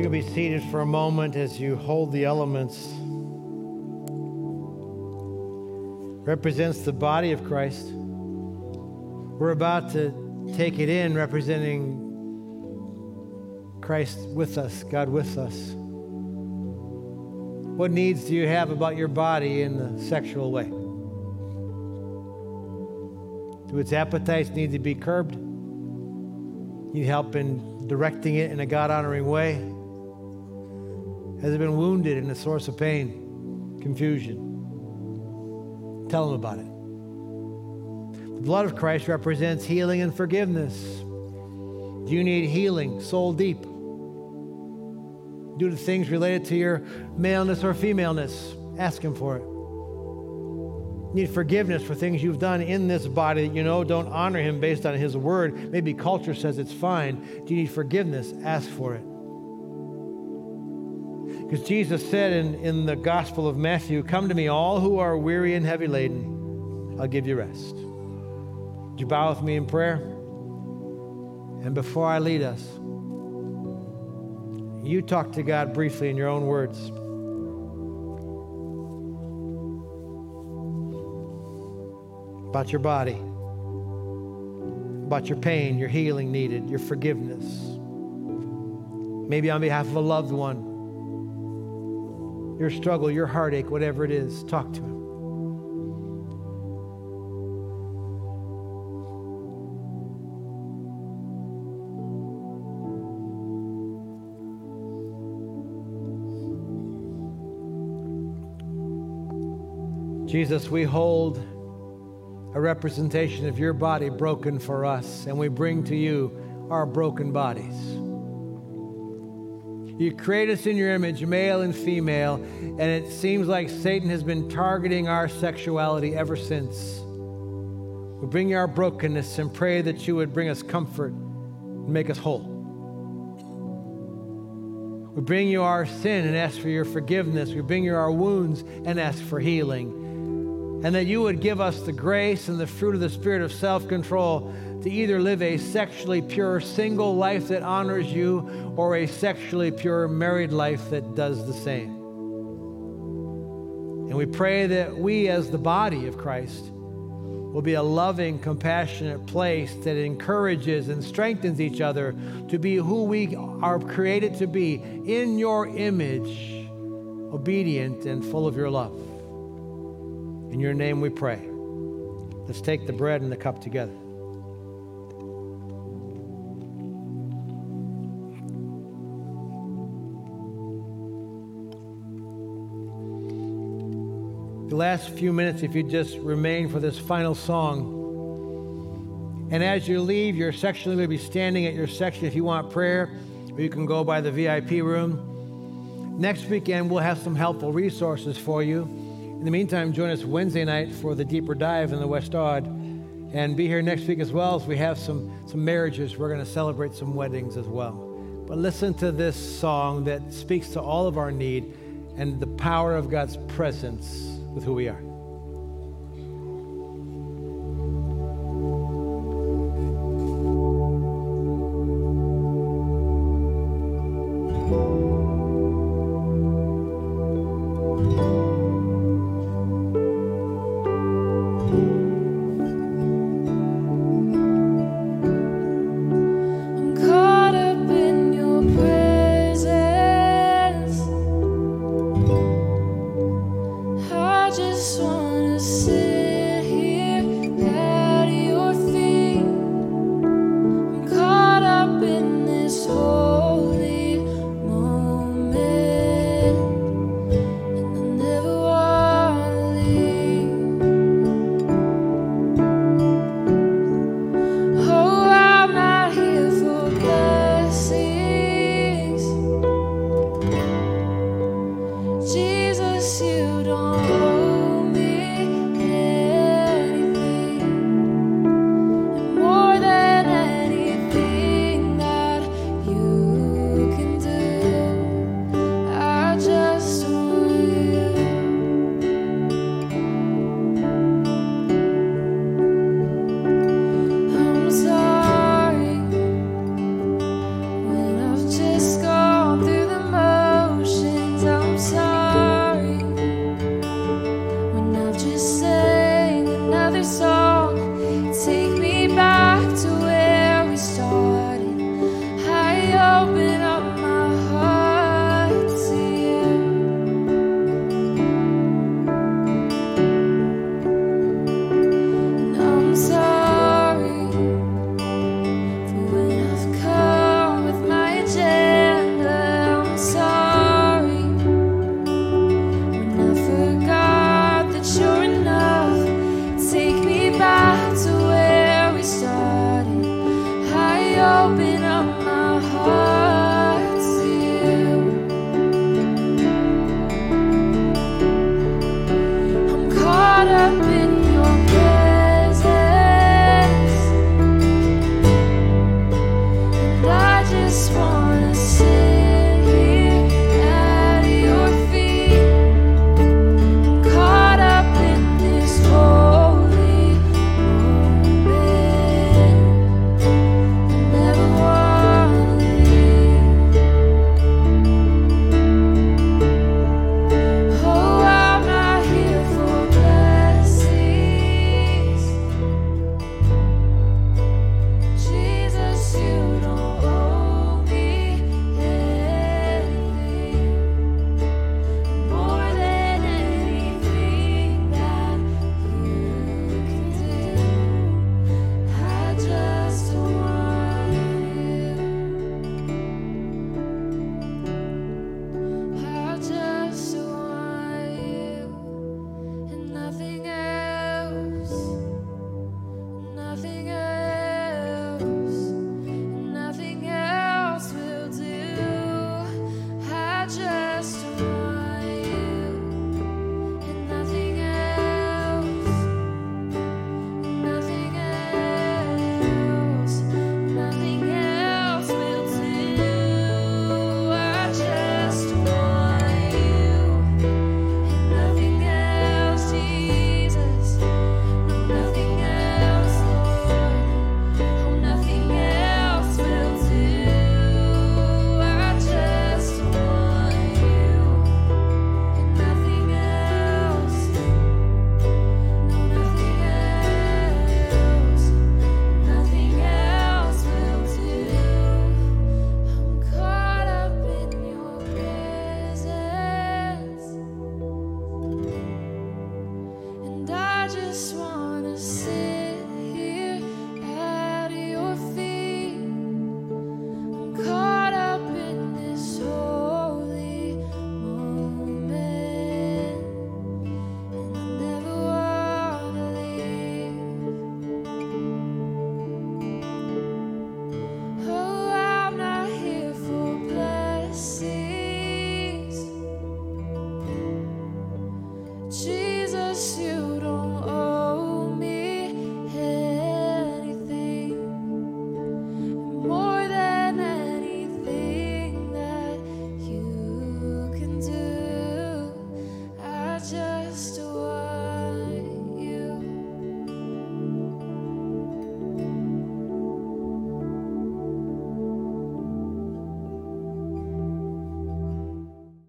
Be seated for a moment as you hold the elements. Represents the body of Christ. We're about to take it in, representing Christ with us, God with us. What needs do you have about your body in the sexual way? Do its appetites need to be curbed? Need help in directing it in a God-honoring way? Has it been wounded in a source of pain, confusion? Tell them about it. The blood of Christ represents healing and forgiveness. Do you need healing, soul deep, due to things related to your maleness or femaleness? Ask Him for it. Need forgiveness for things you've done in this body that you know don't honor Him based on His word. Maybe culture says it's fine. Do you need forgiveness? Ask for it. Because Jesus said in the Gospel of Matthew, "Come to me, all who are weary and heavy laden, I'll give you rest." Would you bow with me in prayer? And before I lead us, you talk to God briefly in your own words. About your body, about your pain, your healing needed, your forgiveness. Maybe on behalf of a loved one, your struggle, your heartache, whatever it is, talk to Him. Jesus, we hold a representation of your body broken for us, and we bring to you our broken bodies. You create us in your image, male and female, and it seems like Satan has been targeting our sexuality ever since. We bring you our brokenness and pray that you would bring us comfort and make us whole. We bring you our sin and ask for your forgiveness. We bring you our wounds and ask for healing. And that you would give us the grace and the fruit of the Spirit of self-control to either live a sexually pure single life that honors you or a sexually pure married life that does the same. And we pray that we as the body of Christ will be a loving, compassionate place that encourages and strengthens each other to be who we are created to be, in your image, obedient and full of your love. In your name we pray. Let's take the bread and the cup together. The last few minutes, if you just remain for this final song. And as you leave your section, you'll be standing at your section if you want prayer, or you can go by the VIP room. Next weekend, we'll have some helpful resources for you. In the meantime, join us Wednesday night for the deeper dive in the West Odd. And be here next week as well, as we have some marriages. We're going to celebrate some weddings as well. But listen to this song that speaks to all of our need and the power of God's presence with who we are.